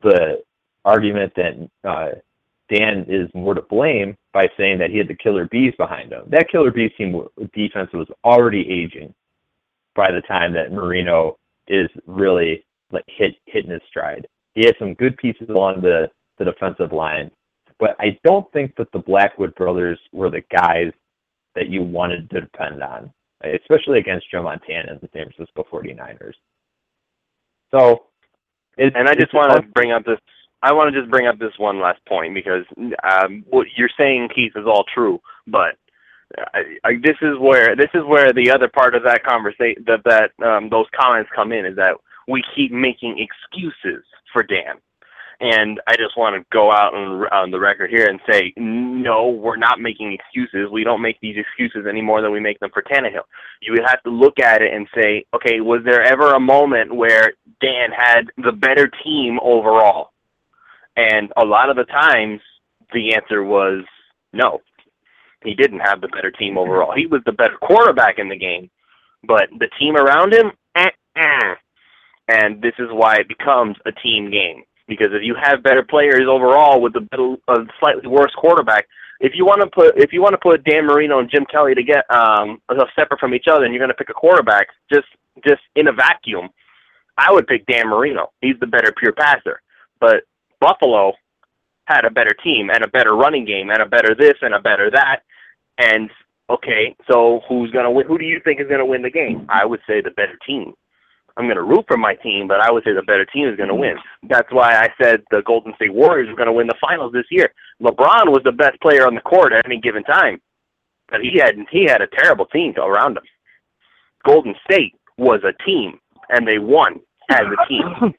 the argument that uh, Dan is more to blame by saying that he had the Killer Bees behind him. That Killer Bees team defense was already aging by the time that Marino is really like hit hitting his stride. He had some good pieces along the the defensive line, but I don't think that the Blackwood brothers were the guys that you wanted to depend on, especially against Joe Montana and the San Francisco forty-niners. So, it, and I just want to bring up this. I want to just bring up this one last point because um, what you're saying, Keith, is all true. But I, I, this is where this is where the other part of that conversation, that that um, those comments come in, is that we keep making excuses for Dan. And I just want to go out on, on the record here and say, no, we're not making excuses. We don't make these excuses any more than we make them for Tannehill. You would have to look at it and say, okay, was there ever a moment where Dan had the better team overall? And a lot of the times the answer was no. He didn't have the better team overall. He was the better quarterback in the game, but the team around him, eh, eh. And this is why it becomes a team game. Because if you have better players overall with a, a slightly worse quarterback, if you want to put if you want to put Dan Marino and Jim Kelly to get um, separate from each other, and you're going to pick a quarterback just just in a vacuum, I would pick Dan Marino. He's the better pure passer. But Buffalo had a better team and a better running game and a better this and a better that, and okay, so who's going to win? Who do you think is going to win the game? I would say the better team. I'm going to root for my team, but I would say the better team is going to win. That's why I said the Golden State Warriors were going to win the finals this year. LeBron was the best player on the court at any given time, but he had he had a terrible team around him. Golden State was a team, and they won as a team.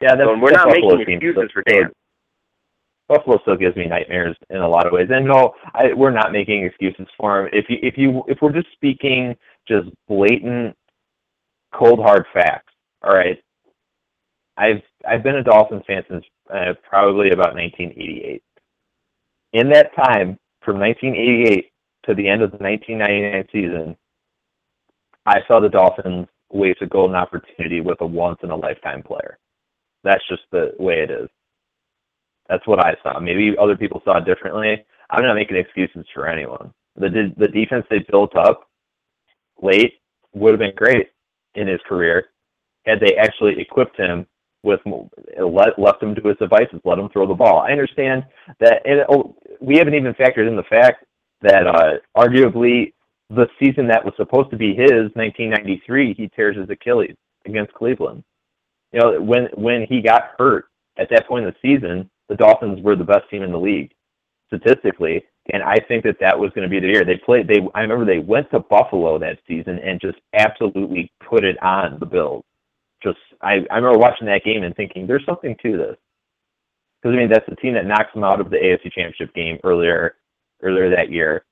Yeah, that's, so we're that's not Buffalo making excuses for Dan. Buffalo still gives me nightmares in a lot of ways, and no, I, we're not making excuses for him. If you, if you, if we're just speaking just blatant, cold hard facts, all right. I've I've been a Dolphins fan since uh, probably about nineteen eighty-eight. In that time, from nineteen eighty-eight to the end of the nineteen ninety-nine season, I saw the Dolphins waste a golden opportunity with a once-in-a-lifetime player. That's just the way it is. That's what I saw. Maybe other people saw it differently. I'm not making excuses for anyone. The the defense they built up late would have been great in his career had they actually equipped him with, let, left him to his devices, let him throw the ball. I understand that it, oh, we haven't even factored in the fact that uh, arguably the season that was supposed to be his, nineteen ninety-three, he tears his Achilles against Cleveland. You know, when when he got hurt at that point in the season, the Dolphins were the best team in the league statistically, and I think that that was going to be the year they played. They I remember they went to Buffalo that season and just absolutely put it on the Bills. Just I, I remember watching that game and thinking there's something to this, because I mean that's the team that knocks them out of the A F C Championship game earlier earlier that year,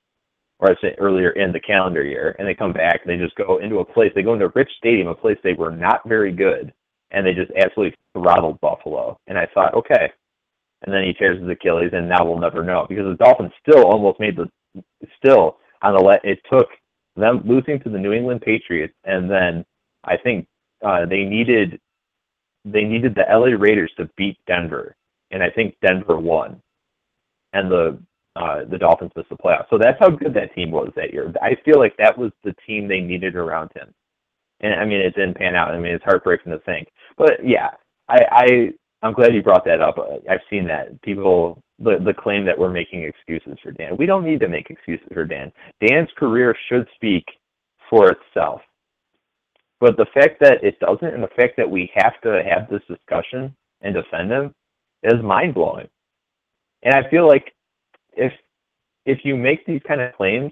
or I say earlier in the calendar year, and they come back and they just go into a place they go into a Rich Stadium, a place they were not very good, and they just absolutely throttled Buffalo. And I thought, okay. And then he tears his Achilles, and now we'll never know, because the Dolphins still almost made the still on the let. It took them losing to the New England Patriots, and then I think uh, they needed they needed the L A Raiders to beat Denver, and I think Denver won, and the uh, the Dolphins missed the playoffs. So that's how good that team was that year. I feel like that was the team they needed around him, and I mean it didn't pan out. I mean it's heartbreaking to think, but yeah, I. I I'm glad you brought that up. I've seen that. People, the, the claim that we're making excuses for Dan. We don't need to make excuses for Dan. Dan's career should speak for itself. But the fact that it doesn't, and the fact that we have to have this discussion and defend him, is mind-blowing. And I feel like if if you make these kind of claims,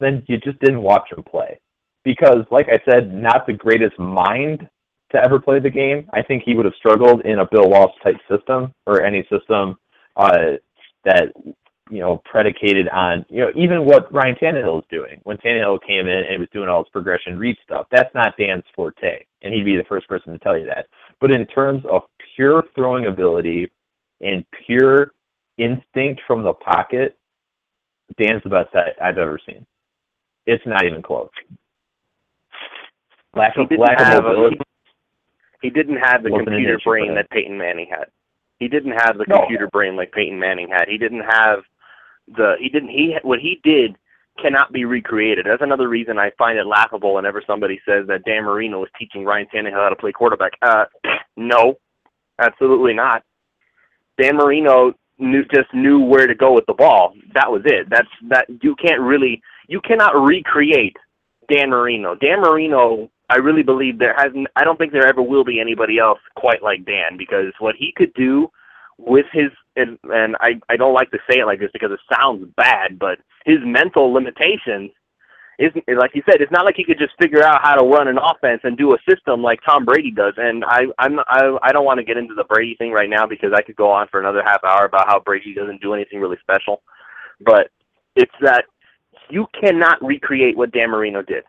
then you just didn't watch him play. Because, like I said, not the greatest mind to ever play the game. I think he would have struggled in a Bill Walsh type system, or any system uh, that, you know, predicated on, you know, even what Ryan Tannehill is doing. When Tannehill came in and was doing all his progression read stuff, that's not Dan's forte, and he'd be the first person to tell you that. But in terms of pure throwing ability and pure instinct from the pocket, Dan's the best I've ever seen. It's not even close. Lack of, lack of ability. He didn't have the computer brain that Peyton Manning had. He didn't have the no. computer brain like Peyton Manning had. He didn't have the, he didn't, he, what he did cannot be recreated. That's another reason I find it laughable whenever somebody says that Dan Marino was teaching Ryan Tannehill how to play quarterback. Uh, no, absolutely not. Dan Marino knew, just knew where to go with the ball. That was it. That's that you can't really, you cannot recreate Dan Marino. Dan Marino, I really believe there hasn't, I don't think there ever will be anybody else quite like Dan, because what he could do with his, and, and I, I don't like to say it like this because it sounds bad, but his mental limitations isn't, like you said, it's not like he could just figure out how to run an offense and do a system like Tom Brady does. And I, I'm, I, I don't want to get into the Brady thing right now, because I could go on for another half hour about how Brady doesn't do anything really special, but it's that you cannot recreate what Dan Marino did.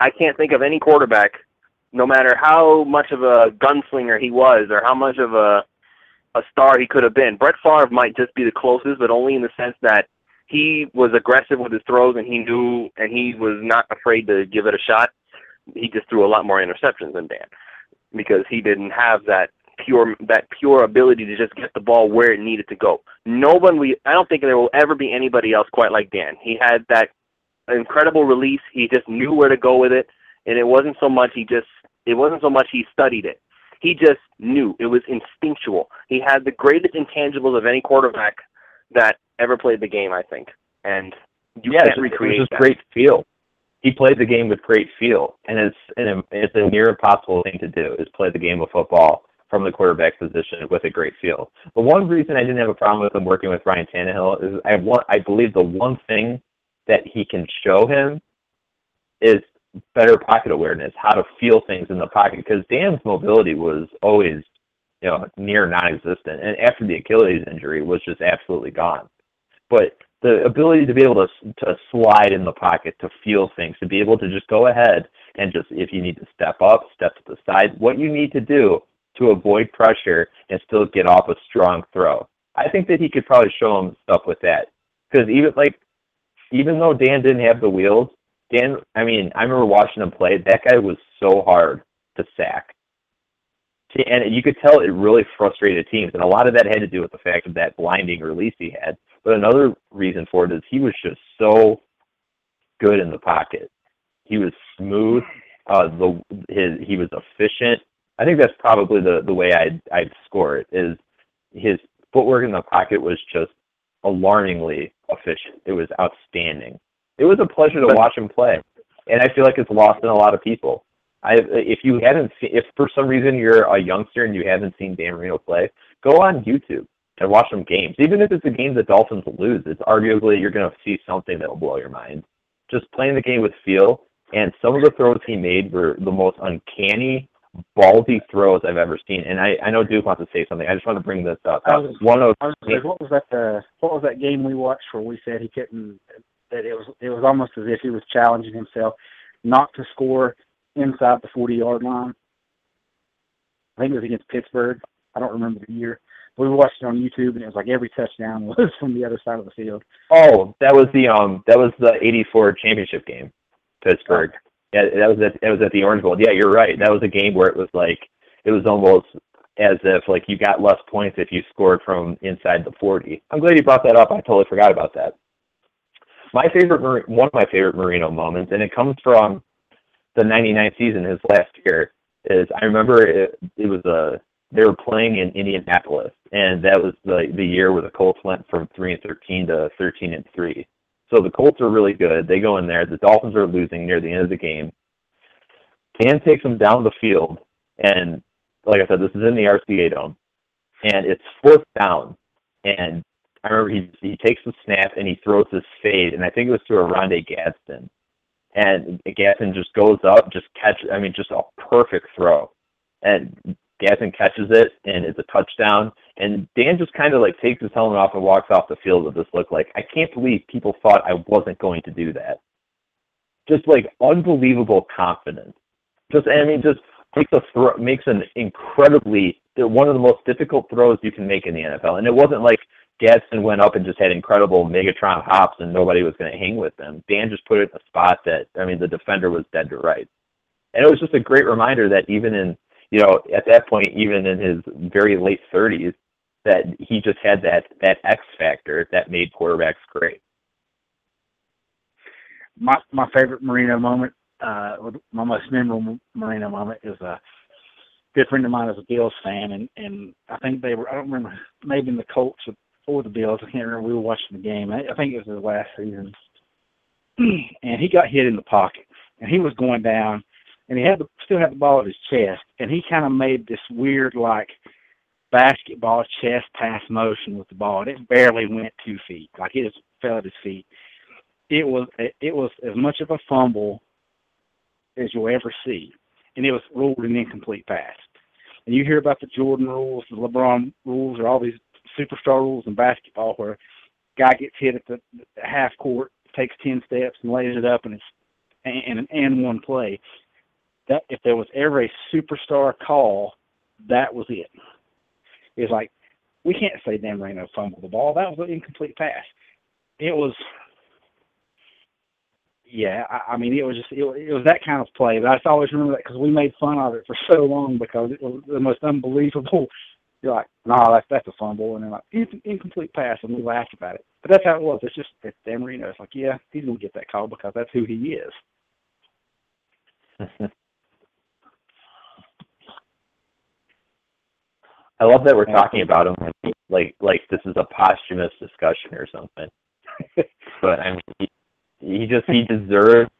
I can't think of any quarterback, no matter how much of a gunslinger he was or how much of a a star he could have been. Brett Favre might just be the closest, but only in the sense that he was aggressive with his throws, and he knew, and he was not afraid to give it a shot. He just threw a lot more interceptions than Dan, because he didn't have that pure that pure ability to just get the ball where it needed to go. No one, we, I don't think there will ever be anybody else quite like Dan. He had that incredible release. He just knew where to go with it, and it wasn't so much he just it wasn't so much he studied it. He just knew. It was instinctual. He had the greatest intangibles of any quarterback that ever played the game, I think. And You yeah, can't recreate that. Great feel. He plays the game with great feel, and it's an, it's a near impossible thing to do, is play the game of football from the quarterback position with a great feel. But one reason I didn't have a problem with him working with Ryan Tannehill is I want, I believe the one thing that he can show him is better pocket awareness, how to feel things in the pocket, because Dan's mobility was always, you know, near non-existent, and after the Achilles injury was just absolutely gone. But the ability to be able to to slide in the pocket, to feel things, to be able to just go ahead and just, if you need to step up, step to the side, what you need to do to avoid pressure and still get off a strong throw. I think that he could probably show him stuff with that, because even like, even though Dan didn't have the wheels, Dan, I mean, I remember watching him play. That guy was so hard to sack. And you could tell it really frustrated teams, and a lot of that had to do with the fact of that blinding release he had. But another reason for it is he was just so good in the pocket. He was smooth. Uh, the his he was efficient. I think that's probably the, the way I'd, I'd score it, is his footwork in the pocket was just alarmingly efficient. It was outstanding. It was a pleasure to watch him play, and I feel like it's lost on a lot of people. I, if you haven't seen, if for some reason you're a youngster and you haven't seen Dan Marino play, go on YouTube and watch some games. Even if it's a game the Dolphins lose, it's arguably you're going to see something that will blow your mind. Just playing the game with feel, and some of the throws he made were the most uncanny, ballsy throws I've ever seen. And I, I know Duke wants to say something. I just want to bring this up. I was, One of I was like, what was that? Uh, what was that game we watched where we said he couldn't? That it was it was almost as if he was challenging himself not to score inside the forty-yard line. I think it was against Pittsburgh. I don't remember the year. We watched it on YouTube, and it was like every touchdown was from the other side of the field. Oh, that was the um, that was the eighty-four championship game, Pittsburgh. Oh. Yeah, that was at that was at the Orange Bowl. Yeah, you're right. That was a game where it was like it was almost as if like you got less points if you scored from inside the forty. I'm glad you brought that up. I totally forgot about that. My favorite, one of my favorite Marino moments, and it comes from the ninety-nine season, his last year, is I remember it, it was a they were playing in Indianapolis, and that was the the year where the Colts went from three and thirteen to thirteen and three. So the Colts are really good. They go in there. The Dolphins are losing near the end of the game. Dan takes them down the field, and like I said, this is in the R C A Dome, and it's fourth down, and I remember he he takes the snap and he throws this fade, and I think it was to a Rondé Gadsden, and Gadsden just goes up, just catches. I mean, just a perfect throw, and Gadsden catches it, and it's a touchdown. And Dan just kind of like takes his helmet off and walks off the field with this look like, I can't believe people thought I wasn't going to do that. Just like unbelievable confidence. Just I mean, just takes a throw, makes an incredibly one of the most difficult throws you can make in the N F L, and it wasn't like Gadsden went up and just had incredible Megatron hops and nobody was going to hang with them. Dan just put it in a spot that, I mean, the defender was dead to rights. And it was just a great reminder that even in, you know, at that point, even in his very late thirties, that he just had that, that X factor that made quarterbacks great. My my favorite Marino moment, uh, my most memorable Marino moment is a, good friend of mine is a Bills fan, and, and I think they were, I don't remember, maybe in the Colts or Or the Bills, I can't remember. We were watching the game. I, I think it was his last season, and he got hit in the pocket, and he was going down, and he had the, still had the ball at his chest, and he kind of made this weird like basketball chest pass motion with the ball, and it barely went two feet. Like it just fell at his feet. It was it was as much of a fumble as you'll ever see, and it was ruled an incomplete pass. And you hear about the Jordan rules, the LeBron rules, or all these superstar rules in basketball where guy gets hit at the half court, takes ten steps and lays it up, and it's and an and one play. That if there was ever a superstar call, that was it. It's like we can't say Dan Marino fumbled the ball. That was an incomplete pass. It was, yeah. I, I mean, it was just it, it was that kind of play. But I just always remember that because we made fun of it for so long because it was the most unbelievable. You're like, no, nah, that's, that's a fumble. And they're like, it's an incomplete pass, and we laughed about it. But that's how it was. It's just it's Dan Marino. It's like, yeah, he's going to get that call because that's who he is. I love that we're talking about him like like, like this is a posthumous discussion or something. But, I mean, he, He just he deserves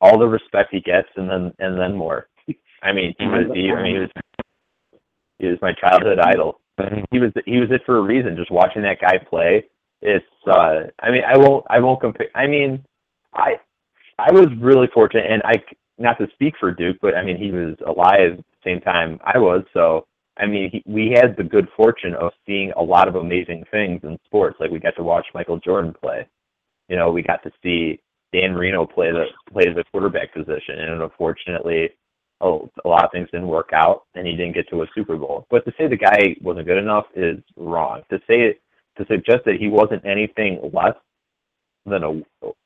all the respect he gets, and then and then more. I mean, he was he, I mean, he was he was my childhood idol. He was he was it for a reason. Just watching that guy play, it's. Uh, I mean, I won't I won't compare. I mean, I I was really fortunate, and I not to speak for Duke, but I mean, he was alive at the same time I was, so. I mean, he, we had the good fortune of seeing a lot of amazing things in sports. Like, we got to watch Michael Jordan play. You know, we got to see Dan Marino play the play the quarterback position. And unfortunately, oh, a lot of things didn't work out, and he didn't get to a Super Bowl. But to say the guy wasn't good enough is wrong. To say it, to suggest that he wasn't anything less than a,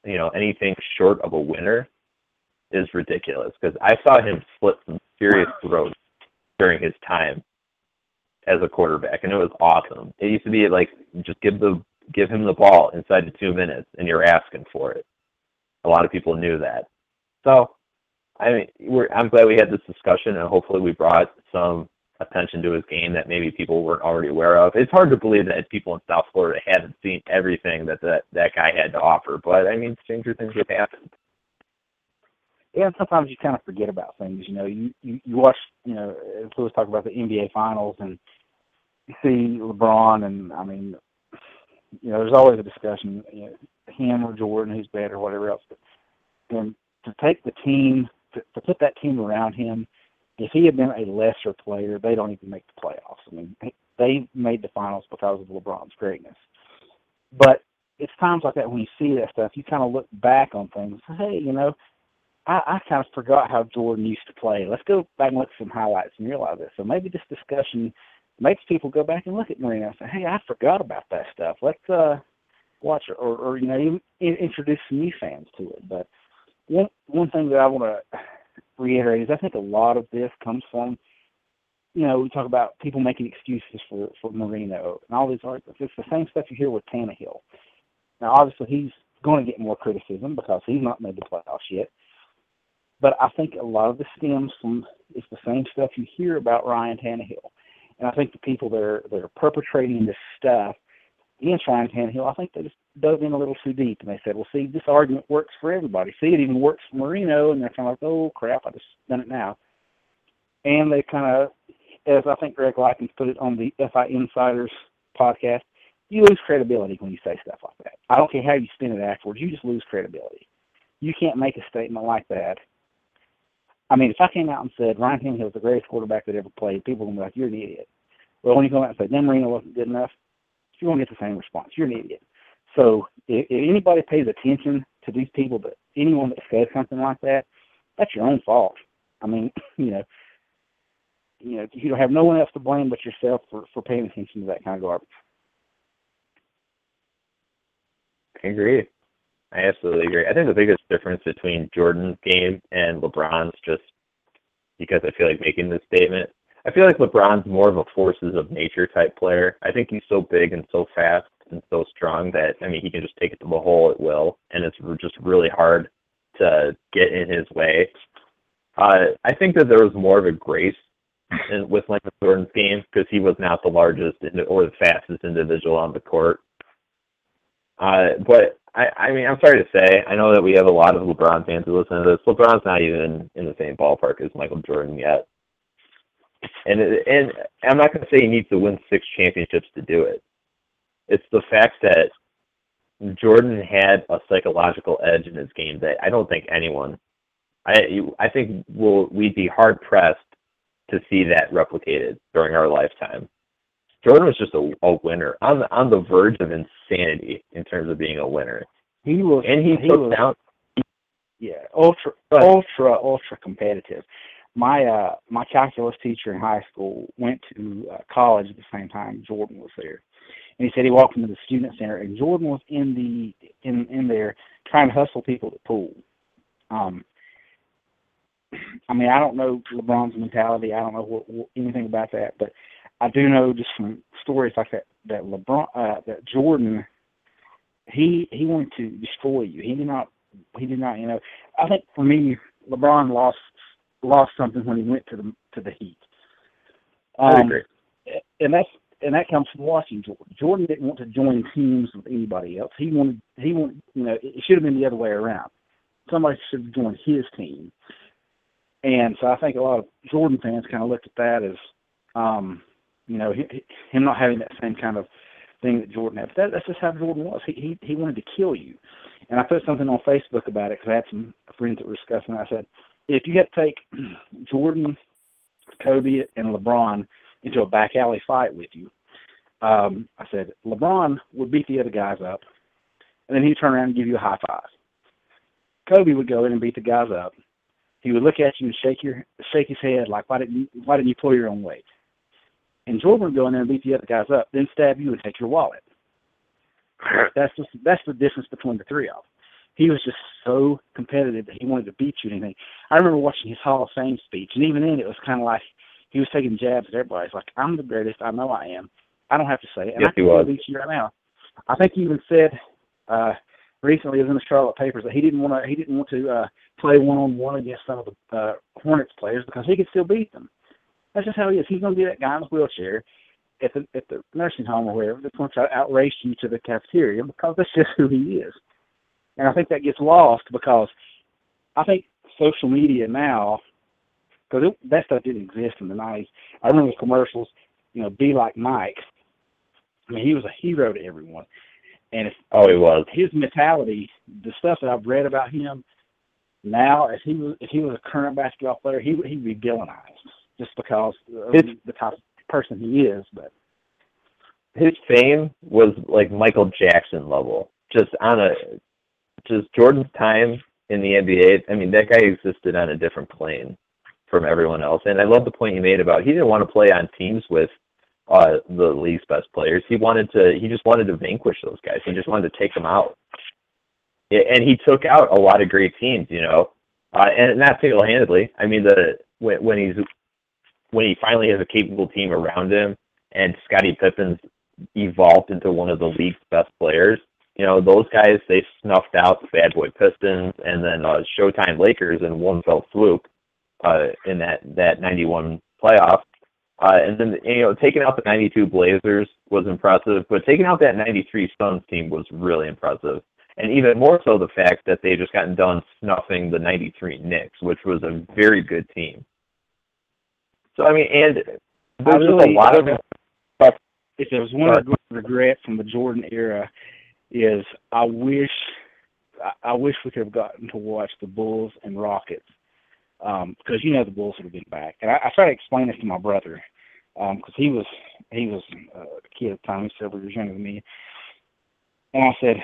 you know, anything short of a winner is ridiculous. Because I saw him split some serious throats during his time as a quarterback, and it was awesome. It used to be like, just give the give him the ball inside the two minutes, and you're asking for it. A lot of people knew that. So, I mean, we're, I'm glad we had this discussion, and hopefully we brought some attention to his game that maybe people weren't already aware of. It's hard to believe that people in South Florida haven't seen everything that that, that guy had to offer, but, I mean, stranger things have happened. Yeah, sometimes you kind of forget about things. You know, you, you, you watch, you know, as Lewis talked about the N B A Finals, and you see LeBron, and, I mean, you know, there's always a discussion, you know, him or Jordan, who's better, whatever else. But, and to take the team, to, to put that team around him, if he had been a lesser player, they don't even make the playoffs. I mean, they made the Finals because of LeBron's greatness. But it's times like that when you see that stuff, you kind of look back on things. Hey, you know, I, I kind of forgot how Jordan used to play. Let's go back and look at some highlights and realize this. So maybe this discussion makes people go back and look at Marino and say, hey, I forgot about that stuff. Let's uh, watch it, or, or, you know, even introduce some new fans to it. But one, one thing that I want to reiterate is I think a lot of this comes from, you know, we talk about people making excuses for, for Marino and all these arguments. It's the same stuff you hear with Tannehill. Now, obviously, he's going to get more criticism because he's not made the playoffs yet. But I think a lot of the stems from it's the same stuff you hear about Ryan Tannehill. And I think the people that are, that are perpetrating this stuff against Ryan Tannehill, I think they just dug in a little too deep. And they said, well, see, this argument works for everybody. See, it even works for Marino. And they're kind of like, oh, crap, I just done it now. And they kind of, as I think Greg Likens put it on the F I Insiders podcast, you lose credibility when you say stuff like that. I don't care how you spin it afterwards. You just lose credibility. You can't make a statement like that. I mean, if I came out and said Ryan Tannehill is the greatest quarterback that ever played, people would be like, you're an idiot. Well, when you come out and say Dan Marino wasn't good enough, you're going to get the same response. You're an idiot. So if, if anybody pays attention to these people, but anyone that says something like that, that's your own fault. I mean, you know, you know, you don't have no one else to blame but yourself for, for paying attention to that kind of garbage. I agree. I absolutely agree. I think the biggest difference between Jordan's game and LeBron's, just because I feel like making this statement, I feel like LeBron's more of a forces of nature type player. I think he's so big and so fast and so strong that, I mean, he can just take it to the hole at will, and it's just really hard to get in his way. Uh, I think that there was more of a grace in, with Michael Jordan's game because he was not the largest or the fastest individual on the court. Uh, but I, I mean, I'm sorry to say, I know that we have a lot of LeBron fans who listen to this. LeBron's not even in the same ballpark as Michael Jordan yet. And and I'm not going to say he needs to win six championships to do it. It's the fact that Jordan had a psychological edge in his game that I don't think anyone, I I think we'll, we'd be hard-pressed to see that replicated during our lifetime. Jordan was just a, a winner on the, on the verge of insanity in terms of being a winner. He was, and he, he took was, down. Yeah, ultra, ultra, ultra competitive. My uh, my calculus teacher in high school went to uh, college at the same time Jordan was there, and he said he walked into the student center and Jordan was in the in in there trying to hustle people at the pool. Um, I mean, I don't know LeBron's mentality. I don't know what, what, anything about that, but. I do know just from stories like that that LeBron, uh, that Jordan, he he wanted to destroy you. He did not, he did not, you know. I think for me, LeBron lost lost something when he went to the to the Heat. Um, I agree. And that's and that comes from watching Jordan. Jordan didn't want to join teams with anybody else. He wanted, he wanted, you know, it should have been the other way around. Somebody should have joined his team. And so I think a lot of Jordan fans kind of looked at that as, um, you know, him not having that same kind of thing that Jordan had. But that, that's just how Jordan was. He, he he wanted to kill you. And I put something on Facebook about it because I had some friends that were discussing it. I said, if you had to take Jordan, Kobe, and LeBron into a back alley fight with you, um, I said, LeBron would beat the other guys up, and then he'd turn around and give you a high five. Kobe would go in and beat the guys up. He would look at you and shake your shake his head like, why didn't you, why didn't you pull your own weight? And Jordan would go in there and beat the other guys up, then stab you and take your wallet. That's just, that's the difference between the three of them. He was just so competitive that he wanted to beat you in anything. I remember watching his Hall of Fame speech, and even then it was kind of like he was taking jabs at everybody. It's like, I'm the greatest. I know I am. I don't have to say it. And yes, I can do it each year right now. I think he even said uh, recently, it was in the Charlotte papers, that he didn't want to he didn't want to uh, play one-on-one against some of the uh, Hornets players because he could still beat them. That's just how he is. He's going to be that guy in the wheelchair at the, at the nursing home or wherever that's going to try to outrace you to the cafeteria because that's just who he is. And I think that gets lost because I think social media now, because that stuff didn't exist in the nineties. I remember commercials, you know, be like Mike. I mean, he was a hero to everyone. And if, oh, he was. His mentality, the stuff that I've read about him now, if he was if he was a current basketball player, he he'd be villainized just because of his, the type of person he is. But his fame was like Michael Jackson level, just on a. Just Jordan's time in the N B A, I mean, that guy existed on a different plane from everyone else. And I love the point you made about he didn't want to play on teams with uh, the league's best players. He wanted to. He just wanted to vanquish those guys. He just wanted to take them out. And he took out a lot of great teams, you know, uh, and not single-handedly. I mean, the when, when he's when he finally has a capable team around him, and Scottie Pippen's evolved into one of the league's best players. You know, those guys, they snuffed out the Bad Boy Pistons and then uh, Showtime Lakers in one fell swoop uh, in that, that ninety-one playoff. Uh, and then, you know, taking out the ninety-two Blazers was impressive, but taking out that ninety-three Suns team was really impressive. And even more so the fact that they just gotten done snuffing the ninety-three Knicks, which was a very good team. So, I mean, and there's just a lot of... If there was one regret from the Jordan era... is I wish I wish we could have gotten to watch the Bulls and Rockets um, because, you know, the Bulls would have been back. And I, I try to explain this to my brother because um, he was he was a kid at the time. He's several years younger than me. And I said,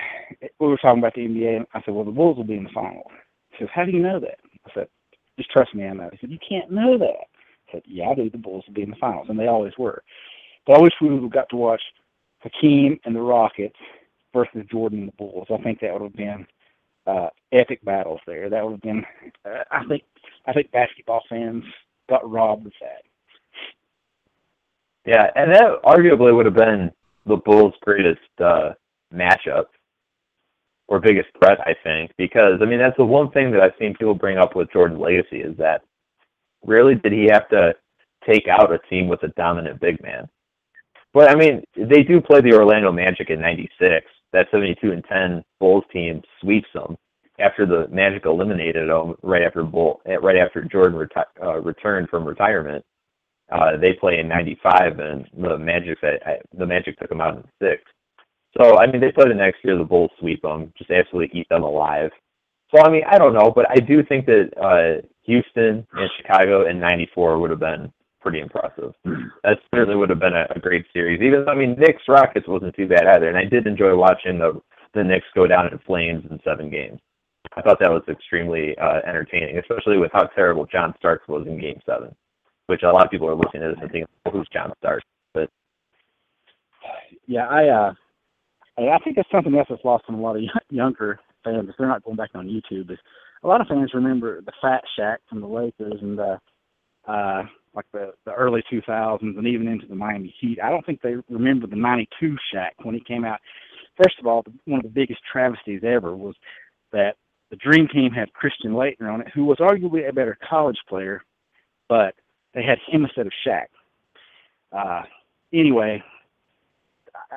we were talking about the N B A, and I said, well, the Bulls will be in the final. He says, how do you know that? I said, just trust me, I know. He said, you can't know that. I said, yeah, I do. The Bulls will be in the finals, and they always were. But I wish we would have got to watch Hakeem and the Rockets versus Jordan and the Bulls. I think that would have been uh, epic battles there. That would have been. Uh, I think. I think basketball fans got robbed of that. Yeah, and that arguably would have been the Bulls' greatest uh, matchup or biggest threat, I think, because I mean that's the one thing that I've seen people bring up with Jordan's legacy is that rarely did he have to take out a team with a dominant big man. But I mean, they do play the Orlando Magic in ninety-six. That seventy-two and ten Bulls team sweeps them after the Magic eliminated them right after Bull, right after Jordan reti- uh, returned from retirement. Uh, they play in ninety-five, and the Magic the Magic took them out in six. So I mean, they play the next year. The Bulls sweep them, just absolutely eat them alive. So I mean, I don't know, but I do think that uh, Houston and Chicago in ninety-four would have been pretty impressive. That certainly would have been a, a great series. Even I mean, Knicks Rockets wasn't too bad either, and I did enjoy watching the the Knicks go down in flames in seven games. I thought that was extremely uh, entertaining, especially with how terrible John Starks was in Game Seven, which a lot of people are looking at this and thinking, well, "Who's John Starks?" But yeah, I uh, I think that's something else that's lost on a lot of younger fans. If they're not going back on YouTube, is a lot of fans remember the Fat Shack from the Lakers and the. Uh, like the, the early two thousands and even into the Miami Heat. I don't think they remember the ninety-two Shaq when he came out. First of all, the, one of the biggest travesties ever was that the Dream Team had Christian Laettner on it, who was arguably a better college player, but they had him instead of Shaq. Uh, anyway,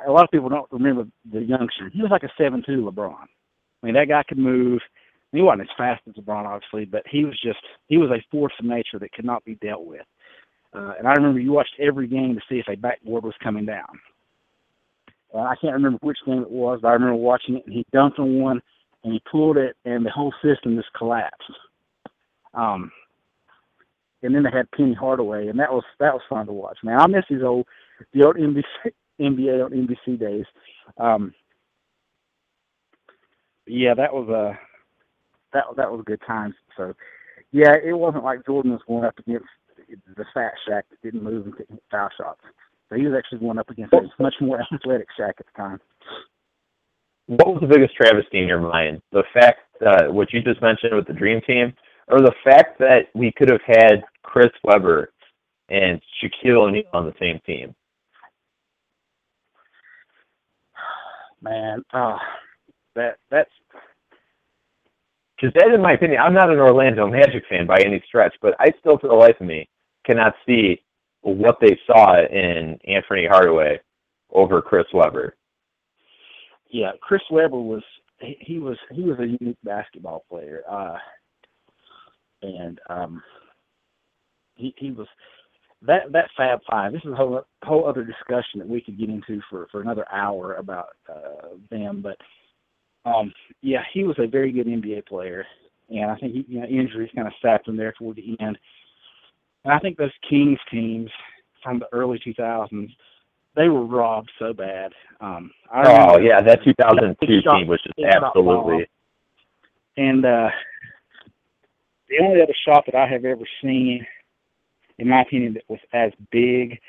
a lot of people don't remember the youngster. He was like a seven two LeBron. I mean, that guy could move. He wasn't as fast as LeBron, obviously, but he was just he was a force of nature that could not be dealt with. Uh, and I remember you watched every game to see if a backboard was coming down. Uh, I can't remember which game it was, but I remember watching it, and he dunked on one, and he pulled it, and the whole system just collapsed. Um, and then they had Penny Hardaway, and that was that was fun to watch. Man, I miss these old the old N B C, N B A on N B C days. Um, yeah, that was a that that was good times. So, yeah, it wasn't like Jordan was going up against the fat Shaq that didn't move and couldn't hit foul shots. So he was actually going up against a much more athletic Shaq at the time. What was the biggest travesty in your mind? The fact uh, what you just mentioned with the Dream Team, or the fact that we could have had Chris Webber and Shaquille O'Neal on the same team? Man, uh, that that's because that, in my opinion, I'm not an Orlando Magic fan by any stretch, but I still, for the life of me, cannot see what they saw in Anthony Hardaway over Chris Webber. Yeah, Chris Webber was he, he was he was a unique basketball player, uh, and um, he he was that that Fab Five. This is a whole whole other discussion that we could get into for, for another hour about uh, them. But um, yeah, he was a very good N B A player, and I think he, you know, injuries kind of sapped him there toward the end. And I think those Kings teams from the early two thousands, they were robbed so bad. Um, I oh, yeah, that two thousand two team shot, was just absolutely. And uh, the only other shot that I have ever seen, in my opinion, that was as big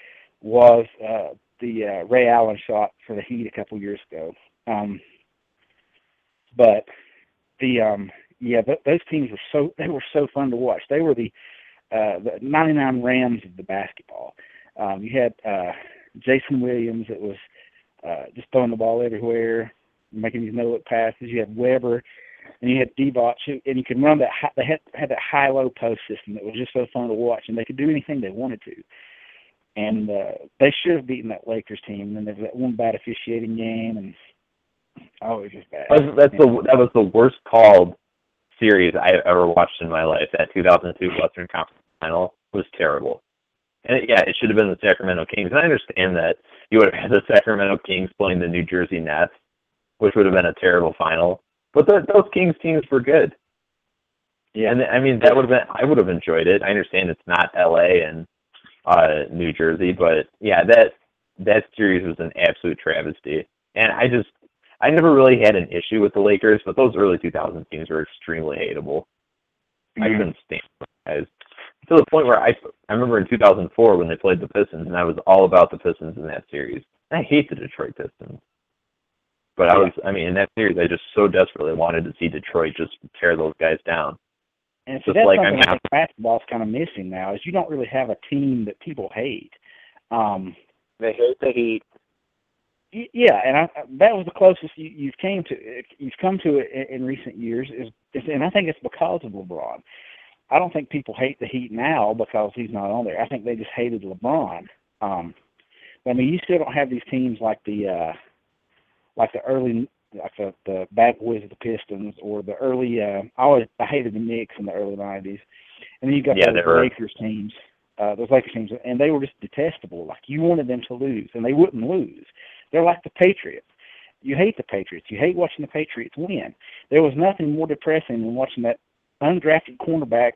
was uh, the uh, Ray Allen shot for the Heat a couple years ago. Um, but, the um, yeah, th- those teams were so, they were so fun to watch. They were the Uh, the ninety-nine Rams of the basketball. Um, you had uh, Jason Williams that was uh, just throwing the ball everywhere, making these no-look passes. You had Webber, and you had D-Botch, and you could run that high, they had, had that high-low post system that was just so fun to watch, and they could do anything they wanted to. And uh, they should have beaten that Lakers team. And then there was that one bad officiating game, and oh, it was just bad. That's, that's the, that was the worst called series I ever watched in my life. That two thousand two Western Conference Final was terrible. And it, yeah, it should have been the Sacramento Kings. And I understand that you would have had the Sacramento Kings playing the New Jersey Nets, which would have been a terrible final. But the, those Kings teams were good. Yeah, and I mean, that would have been, I would have enjoyed it. I understand it's not L A and uh, New Jersey, but yeah, that that series was an absolute travesty. And I just, I never really had an issue with the Lakers, but those early two thousand teams were extremely hateable. Mm-hmm. I couldn't stand them, guys. To the point where I, I remember in two thousand four when they played the Pistons, and I was all about the Pistons in that series. And I hate the Detroit Pistons. But I was, I mean, in that series, I just so desperately wanted to see Detroit just tear those guys down. And so just that's like, something I'm I think basketball's kind of missing now, is you don't really have a team that people hate. Um, they hate the Heat. Yeah, and I, that was the closest you, you've came to it, you've come to it in, in recent years, is, is, and I think it's because of LeBron. I don't think people hate the Heat now because he's not on there. I think they just hated LeBron. Um, I mean, you still don't have these teams like the uh, like the early like the, the bad boys of the Pistons or the early. Uh, I always I hated the Knicks in the early nineties, and then you got yeah, the were... Lakers teams, uh, those Lakers teams, and they were just detestable. Like you wanted them to lose, and they wouldn't lose. They're like the Patriots. You hate the Patriots. You hate watching the Patriots win. There was nothing more depressing than watching that undrafted cornerback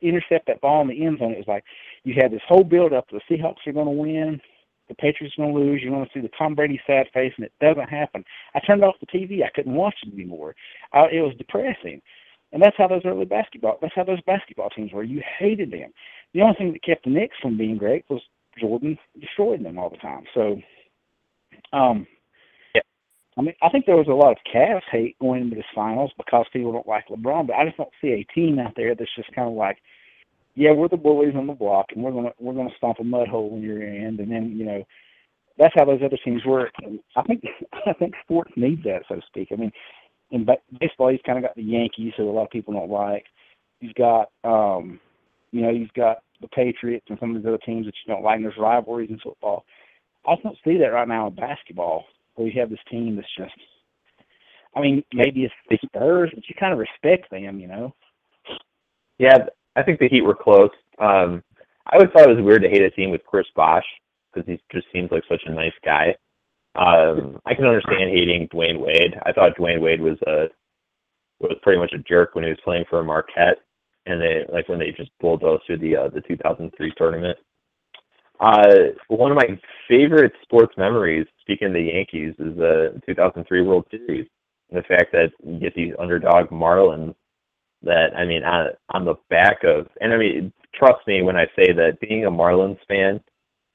intercept that ball in the end zone. It was like you had this whole build-up. The Seahawks are going to win. The Patriots are going to lose. You're going to see the Tom Brady sad face, and it doesn't happen. I turned off the T V. I couldn't watch it anymore. I, it was depressing. And that's how those early basketball, that's how those basketball teams were. You hated them. The only thing that kept the Knicks from being great was Jordan destroying them all the time. So... Um, yeah. I mean, I think there was a lot of Cavs hate going into this finals because people don't like LeBron, but I just don't see a team out there that's just kind of like, yeah, we're the bullies on the block, and we're gonna we're gonna stomp a mud hole in your end, and then you know that's how those other teams work. And I think I think sports needs that, so to speak. I mean, in baseball, you've kind of got the Yankees, who a lot of people don't like. You've got um, you know, you've got the Patriots and some of these other teams that you don't like. And there's rivalries in football. I don't see that right now in basketball. We have this team that's just, I mean, maybe it's the Spurs, but you kind of respect them, you know? Yeah, I think the Heat were close. Um, I always thought it was weird to hate a team with Chris Bosh because he just seems like such a nice guy. Um, I can understand hating Dwayne Wade. I thought Dwayne Wade was a was pretty much a jerk when he was playing for Marquette, and they like when they just bulldozed through the uh, the two thousand three tournament. Uh, one of my favorite sports memories, speaking of the Yankees, is the two thousand three World Series, and the fact that you get these underdog Marlins that, I mean, on, on the back of, and I mean, trust me when I say that being a Marlins fan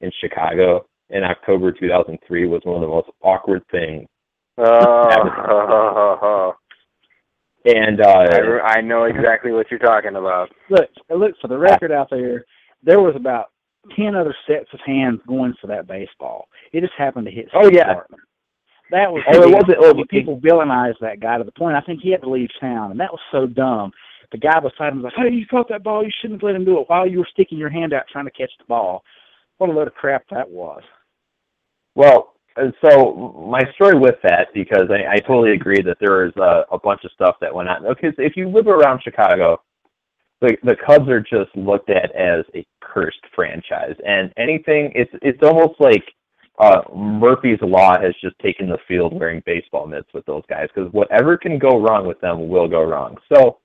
in Chicago in October two thousand three was one of the most awkward things uh, ever. And uh, I, I know exactly what you're talking about. Look, look for the record out there. There was about ten other sets of hands going for that baseball. It just happened to hit. Oh yeah, Department. That was. Oh, it wasn't. Oh, people villainized that guy to the point I think he had to leave town, and that was so dumb. The guy beside him was like, "Hey, you caught that ball. You shouldn't have let him do it while you were sticking your hand out trying to catch the ball." What a load of crap that was. Well, and so my story with that, because I, I totally agree that there is a, a bunch of stuff that went on. Okay, so if you live around Chicago, the, the Cubs are just looked at as a cursed franchise, and anything it's it's almost like uh, Murphy's Law has just taken the field wearing baseball mitts with those guys, because whatever can go wrong with them will go wrong. So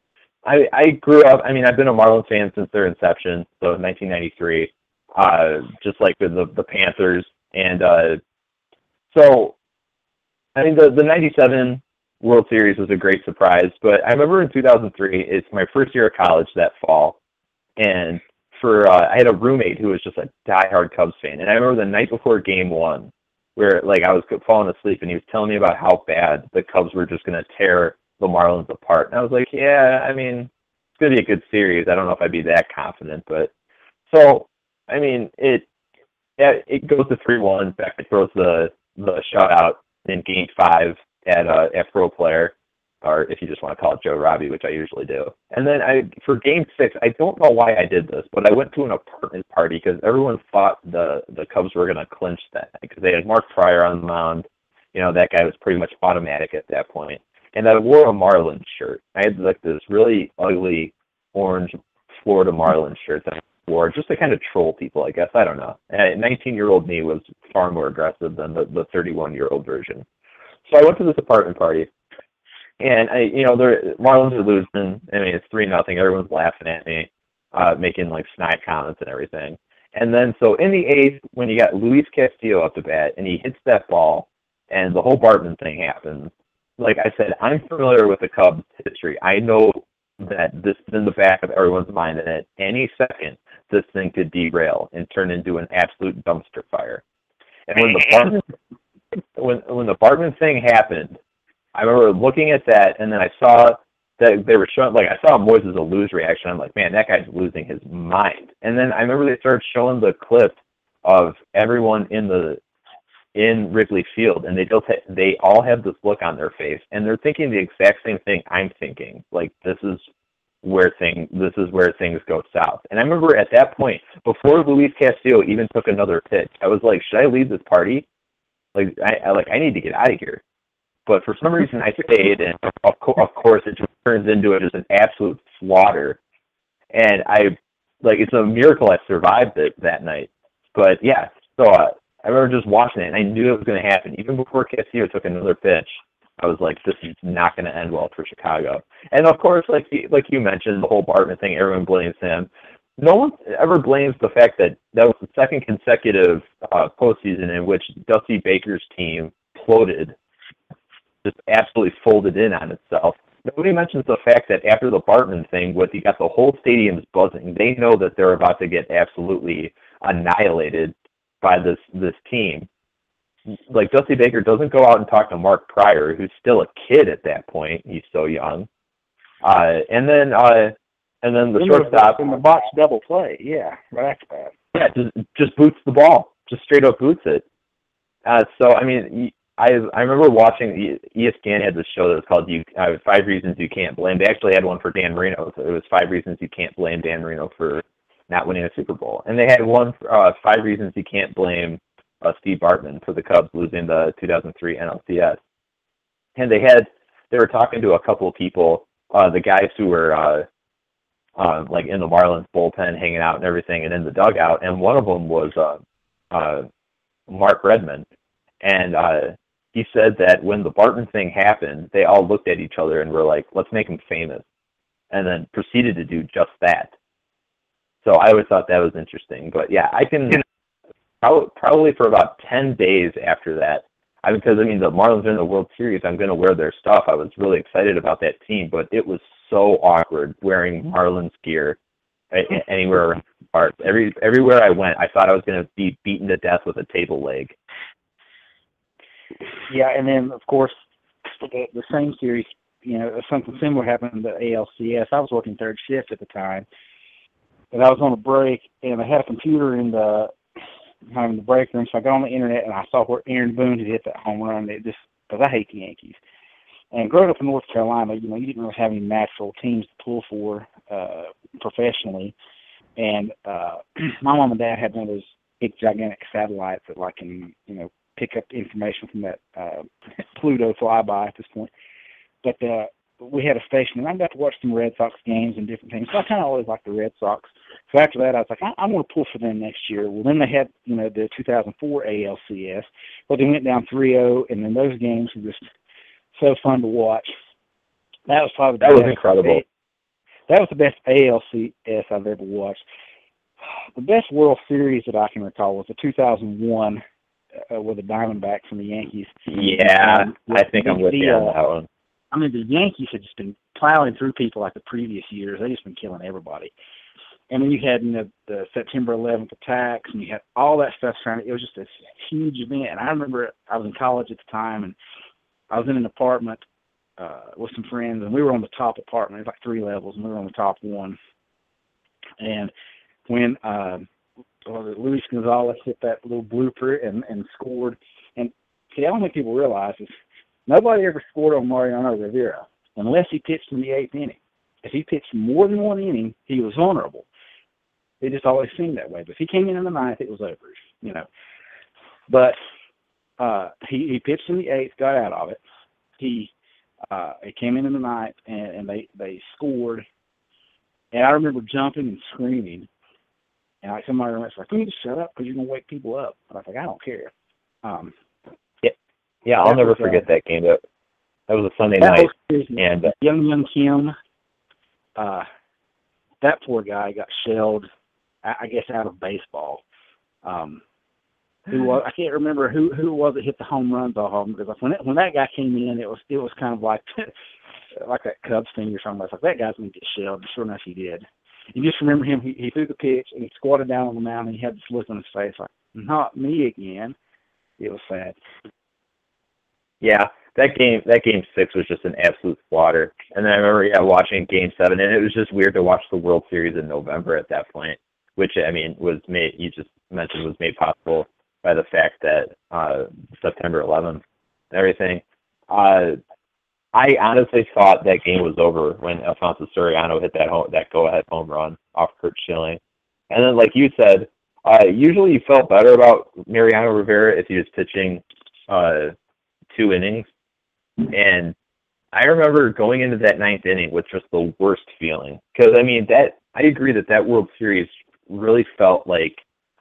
I, I grew up. I mean, I've been a Marlins fan since their inception, so in nineteen ninety-three, uh, just like with the the Panthers and. Uh, So, I mean, the, the ninety-seven World Series was a great surprise, but I remember in two thousand three, it's my first year of college that fall, and for uh, I had a roommate who was just a diehard Cubs fan, and I remember the night before game one, where like I was falling asleep, and he was telling me about how bad the Cubs were just going to tear the Marlins apart, and I was like, yeah, I mean, it's going to be a good series. I don't know if I'd be that confident, but so, I mean, it it goes to three one, back it throws the the shutout in game five at uh, at Pro Player, or if you just want to call it Joe Robbie, which I usually do. And then I for game six, I don't know why I did this, but I went to an apartment party because everyone thought the, the Cubs were going to clinch that night because they had Mark Prior on the mound. You know, that guy was pretty much automatic at that point. And I wore a Marlins shirt. I had like this really ugly orange Florida Marlins shirt that I War, just to kind of troll people, I guess. I don't know. nineteen-year-old me was far more aggressive than the, the thirty-one-year-old version. So I went to this apartment party, and, I, you know, the Marlins are losing. I mean, it's three nothing. Everyone's laughing at me, uh, making, like, snide comments and everything. And then, so in the eighth, when you got Luis Castillo up to bat, and he hits that ball, and the whole Bartman thing happens, like I said, I'm familiar with the Cubs' history. I know that this is in the back of everyone's mind, and at any second, this thing could derail and turn into an absolute dumpster fire. And when the Bartman, when when the Bartman thing happened, I remember looking at that, and then I saw that they were showing, like, I saw Moises' a lose reaction. I'm like, man, that guy's losing his mind. And then I remember they started showing the clip of everyone in the in Wrigley Field, and they just ha- they all have this look on their face, and they're thinking the exact same thing I'm thinking. Like, this is. Where thing this is where things go south. And I remember at that point, before Luis Castillo even took another pitch, I was like, should I leave this party? Like, I, I like I need to get out of here. But for some reason, I stayed, and of, co- of course, it just turns into it as an absolute slaughter. And I, like, it's a miracle I survived it that night. But yeah, so uh, I remember just watching it, and I knew it was going to happen even before Castillo took another pitch. I was like, this is not going to end well for Chicago. And, of course, like like you mentioned, the whole Bartman thing, everyone blames him. No one ever blames the fact that that was the second consecutive uh, postseason in which Dusty Baker's team imploded, just absolutely folded in on itself. Nobody mentions the fact that after the Bartman thing, what you got the whole stadium's buzzing. They know that they're about to get absolutely annihilated by this this team. Like, Dusty Baker doesn't go out and talk to Mark Prior, who's still a kid at that point. He's so young. Uh, and then uh, and then the shortstop. And the box double play, yeah. Right after that. Yeah, just, just boots the ball. Just straight up boots it. Uh, so, I mean, I I remember watching, E S P N had this show that was called you, uh, Five Reasons You Can't Blame. They actually had one for Dan Marino. So it was Five Reasons You Can't Blame Dan Marino for not winning a Super Bowl. And they had one, for, uh, Five Reasons You Can't Blame uh, Steve Bartman for the Cubs losing the two thousand three N L C S. And they had, they were talking to a couple of people, uh, the guys who were uh, uh, like in the Marlins bullpen hanging out and everything and in the dugout. And one of them was uh, uh, Mark Redmond. And uh, he said that when the Bartman thing happened, they all looked at each other and were like, let's make him famous. And then proceeded to do just that. So I always thought that was interesting. But yeah, I can probably, probably for about ten days after that, I mean, because I mean, the Marlins are in the World Series, I'm going to wear their stuff. I was really excited about that team, but it was so awkward wearing Marlins gear anywhere around the park. Every, everywhere I went, I thought I was going to be beaten to death with a table leg. Yeah, and then, of course, the, the same series, you know, something similar happened to A L C S. I was working third shift at the time, and I was on a break, and I had a computer in the in the break room, so I got on the internet, and I saw where Aaron Boone had hit that home run. It just, because I hate the Yankees. And growing up in North Carolina, you know, you didn't really have any natural teams to pull for uh, professionally. And uh, my mom and dad had one of those big, gigantic satellites that, like, can, you know, pick up information from that uh, Pluto flyby at this point. But uh, we had a station, and I got to watch some Red Sox games and different things. So I kind of always liked the Red Sox. So after that, I was like, I, I want to pull for them next year. Well, then they had, you know, the two thousand four A L C S. Well, they went down three oh, and then those games were just so fun to watch. That was probably that was incredible. That was the best A L C S I've ever watched. The best World Series that I can recall was the two thousand one uh, with the Diamondbacks and the Yankees. Yeah, um, I think I'm with you on that one. I mean, the Yankees had just been plowing through people like the previous years. They just been killing everybody. And then you had, you know, the September eleventh attacks, and you had all that stuff around it. It was just a huge event. And I remember I was in college at the time, and I was in an apartment uh, with some friends, and we were on the top apartment. It was like three levels, and we were on the top one. And when uh, Luis Gonzalez hit that little blooper and, and scored, and see, I don't think people realize this. Nobody ever scored on Mariano Rivera unless he pitched in the eighth inning. If he pitched more than one inning, he was vulnerable. It just always seemed that way. But if he came in in the ninth, it was over, you know. But uh, he, he pitched in the eighth, got out of it. He uh, he came in in the ninth, and, and they, they scored. And I remember jumping and screaming. And I somebody was like, "Can you just shut up? Because you're going to wake people up." I was like, "I don't care." Um Yeah, I'll that never was, forget uh, that game. That, that was a Sunday night. Was, and uh, Young Young Kim, uh, that poor guy got shelled, I, I guess, out of baseball. Um, who was, I can't remember who, who was it hit the home runs off of him, because when it, when that guy came in, it was it was kind of like like that Cubs thing or something. I was like, that guy's going to get shelled. And sure enough, he did. You just remember him. He, he threw the pitch, and he squatted down on the mound, and he had this look on his face like, not me again. It was sad. Yeah, that game, that game six was just an absolute slaughter. And then I remember yeah, watching game seven, and it was just weird to watch the World Series in November at that point, which I mean was made. You just mentioned was made possible by the fact that uh, September eleventh, and everything. Uh, I honestly thought that game was over when Alfonso Soriano hit that home, that go ahead home run off Curt Schilling, and then like you said, uh, usually you felt better about Mariano Rivera if he was pitching. Uh, two innings, and I remember going into that ninth inning with just the worst feeling, because I mean that I agree that that World Series really felt like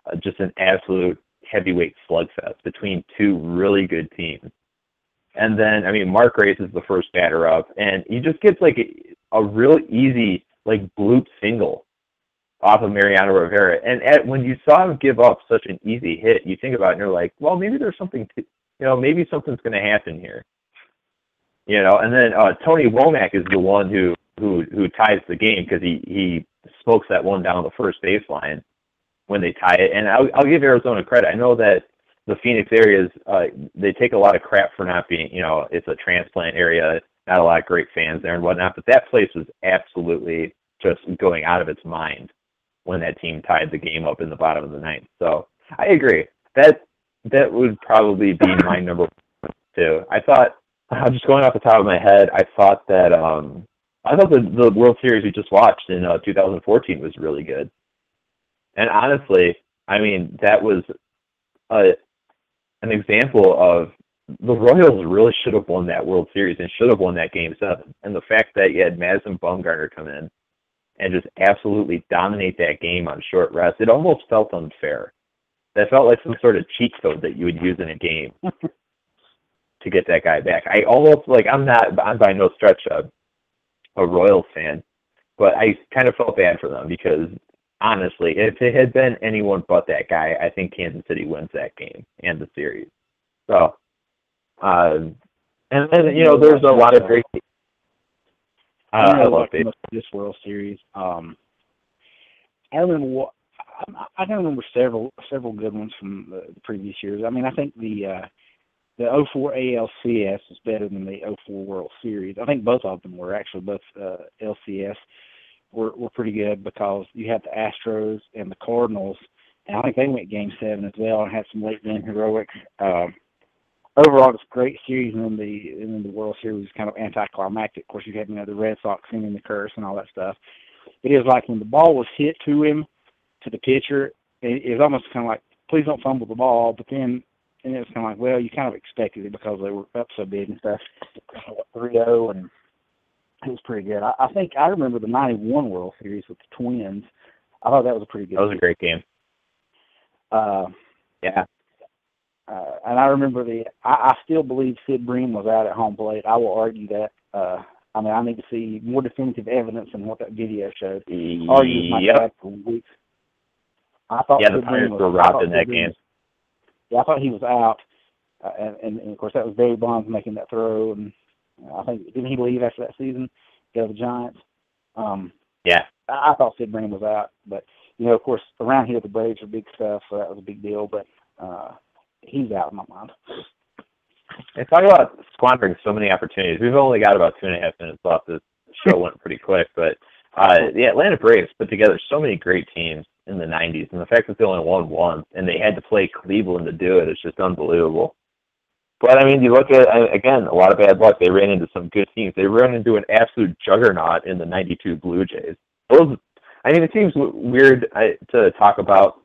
uh, just an absolute heavyweight slugfest between two really good teams. And then I mean Mark Grace is the first batter up, and he just gets like a, a real easy like bloop single off of Mariano Rivera, and at, when you saw him give up such an easy hit, you think about it and you're like, well, maybe there's something to You know, maybe something's going to happen here. You know, and then uh, Tony Womack is the one who, who, who ties the game, because he, he smokes that one down the first baseline when they tie it. And I'll, I'll give Arizona credit. I know that the Phoenix area is, uh, they take a lot of crap for not being, you know, it's a transplant area, not a lot of great fans there and whatnot, but that place was absolutely just going out of its mind when that team tied the game up in the bottom of the ninth. So I agree. That. That would probably be my number one, too. I thought, I'm just going off the top of my head, I thought that um, I thought the, the World Series we just watched in uh, two thousand fourteen was really good. And honestly, I mean, that was, a, an example of the Royals really should have won that World Series and should have won that Game seven. And the fact that you had Madison Bumgarner come in and just absolutely dominate that game on short rest, it almost felt unfair. That felt like some sort of cheat code that you would use in a game to get that guy back. I almost, like, I'm not, I'm by no stretch a, a Royals fan, but I kind of felt bad for them because, honestly, if it had been anyone but that guy, I think Kansas City wins that game and the series. So, um, and then, you know, there's a lot of great teams. Uh, I, I love it. This World Series. Um, I remember. I can remember several several good ones from the, the previous years. I mean, I think the uh, the oh four A L C S is better than the oh four World Series. I think both of them were actually both uh, L C S were were pretty good because you had the Astros and the Cardinals, and I think they went Game Seven as well and had some late game heroics. Um, Overall, it's a great series, and then the and then the World Series was kind of anticlimactic. Of course, you had, you know, the Red Sox singing the curse and all that stuff. It is like when the ball was hit to him, to the pitcher, it, it was almost kind of like, please don't fumble the ball. But then, and it was kind of like, well, you kind of expected it because they were up so big and stuff. three oh, and it was pretty good. I, I think I remember the ninety-one World Series with the Twins. I thought that was a pretty good. That was series. A great game. Uh, yeah. Uh, and I remember the – I still believe Sid Bream was out at home plate. I will argue that. Uh, I mean, I need to see more definitive evidence than what that video showed. Argued with my dad for weeks. I thought yeah, Sid the Pirates were robbed in Sid that Bream game. Was, yeah, I thought he was out. Uh, and, and, and, of course, that was Barry Bonds making that throw. And I think – didn't he leave after that season? Go to the Giants. Um, yeah. I, I thought Sid Bream was out. But, you know, of course, around here the Braves are big stuff, so that was a big deal. But uh, – he's out of my mind. And talk about squandering so many opportunities. We've only got about two and a half minutes left. This show went pretty quick, but uh, the Atlanta Braves put together so many great teams in the nineties, and the fact that they only won one, and they had to play Cleveland to do it, it's just unbelievable. But, I mean, you look at, again, a lot of bad luck. They ran into some good teams. They ran into an absolute juggernaut in the ninety-two Blue Jays. Those, I mean, it seems weird to talk about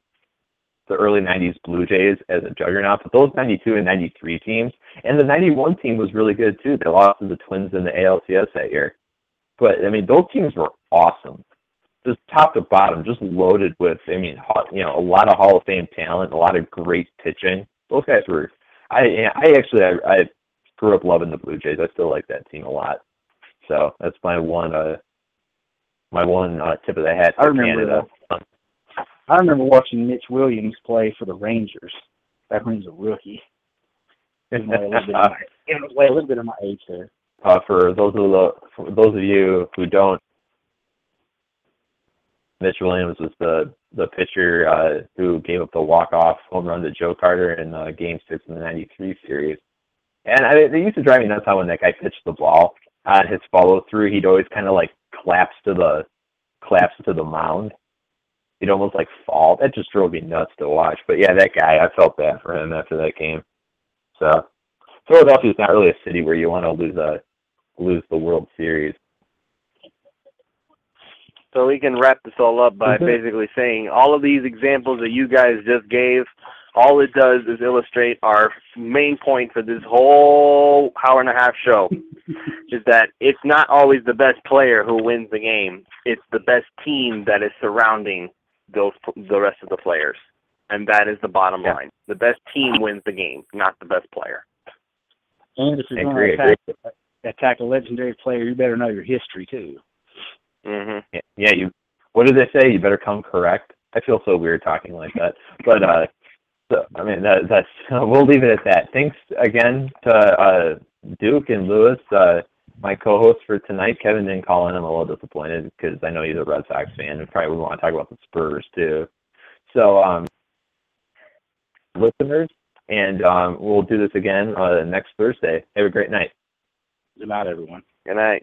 the early nineties Blue Jays as a juggernaut, but those ninety-two and ninety-three teams, and the ninety-one team was really good too. They lost to the Twins in the A L C S that year. But, I mean, those teams were awesome. Just top to bottom, just loaded with, I mean, you know, a lot of Hall of Fame talent, a lot of great pitching. Those guys were, I I actually, I, I grew up loving the Blue Jays. I still like that team a lot. So that's my one, uh, my one uh, tip of the hat for Canada. That. I remember watching Mitch Williams play for the Rangers back when he was a rookie. It was way a little bit of my age there. Uh, for those of the, for those of you who don't, Mitch Williams was the the pitcher uh, who gave up the walk-off home run to Joe Carter in uh, Game Six in the ninety-three series. And I, they used to drive me nuts how when that guy pitched the ball on uh, his follow-through, he'd always kind of like collapse to the collapse to the mound. He'd almost like fall. That just drove me nuts to watch. But yeah, that guy, I felt bad for him after that game. So Philadelphia's not really a city where you want to lose a lose the World Series. So we can wrap this all up by mm-hmm. basically saying all of these examples that you guys just gave, all it does is illustrate our main point for this whole hour and a half show, is that it's not always the best player who wins the game. It's the best team that is surrounding those the rest of the players, and that is the bottom yeah. line. The best team wins the game, not the best player. And if you're going to attack, attack a legendary player, you better know your history too. Mhm. Yeah, yeah. You. What did they say? You better come correct. I feel so weird talking like that, but uh, so, I mean that, that's. Uh, we'll leave it at that. Thanks again to uh, Duke and Lewis. Uh, My co-host for tonight, Kevin didn't call in. I'm a little disappointed because I know he's a Red Sox fan and probably would want to talk about the Spurs too. So, um, listeners, and um, we'll do this again uh, next Thursday. Have a great night. Good night, everyone. Good night.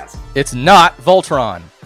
It's not Voltron.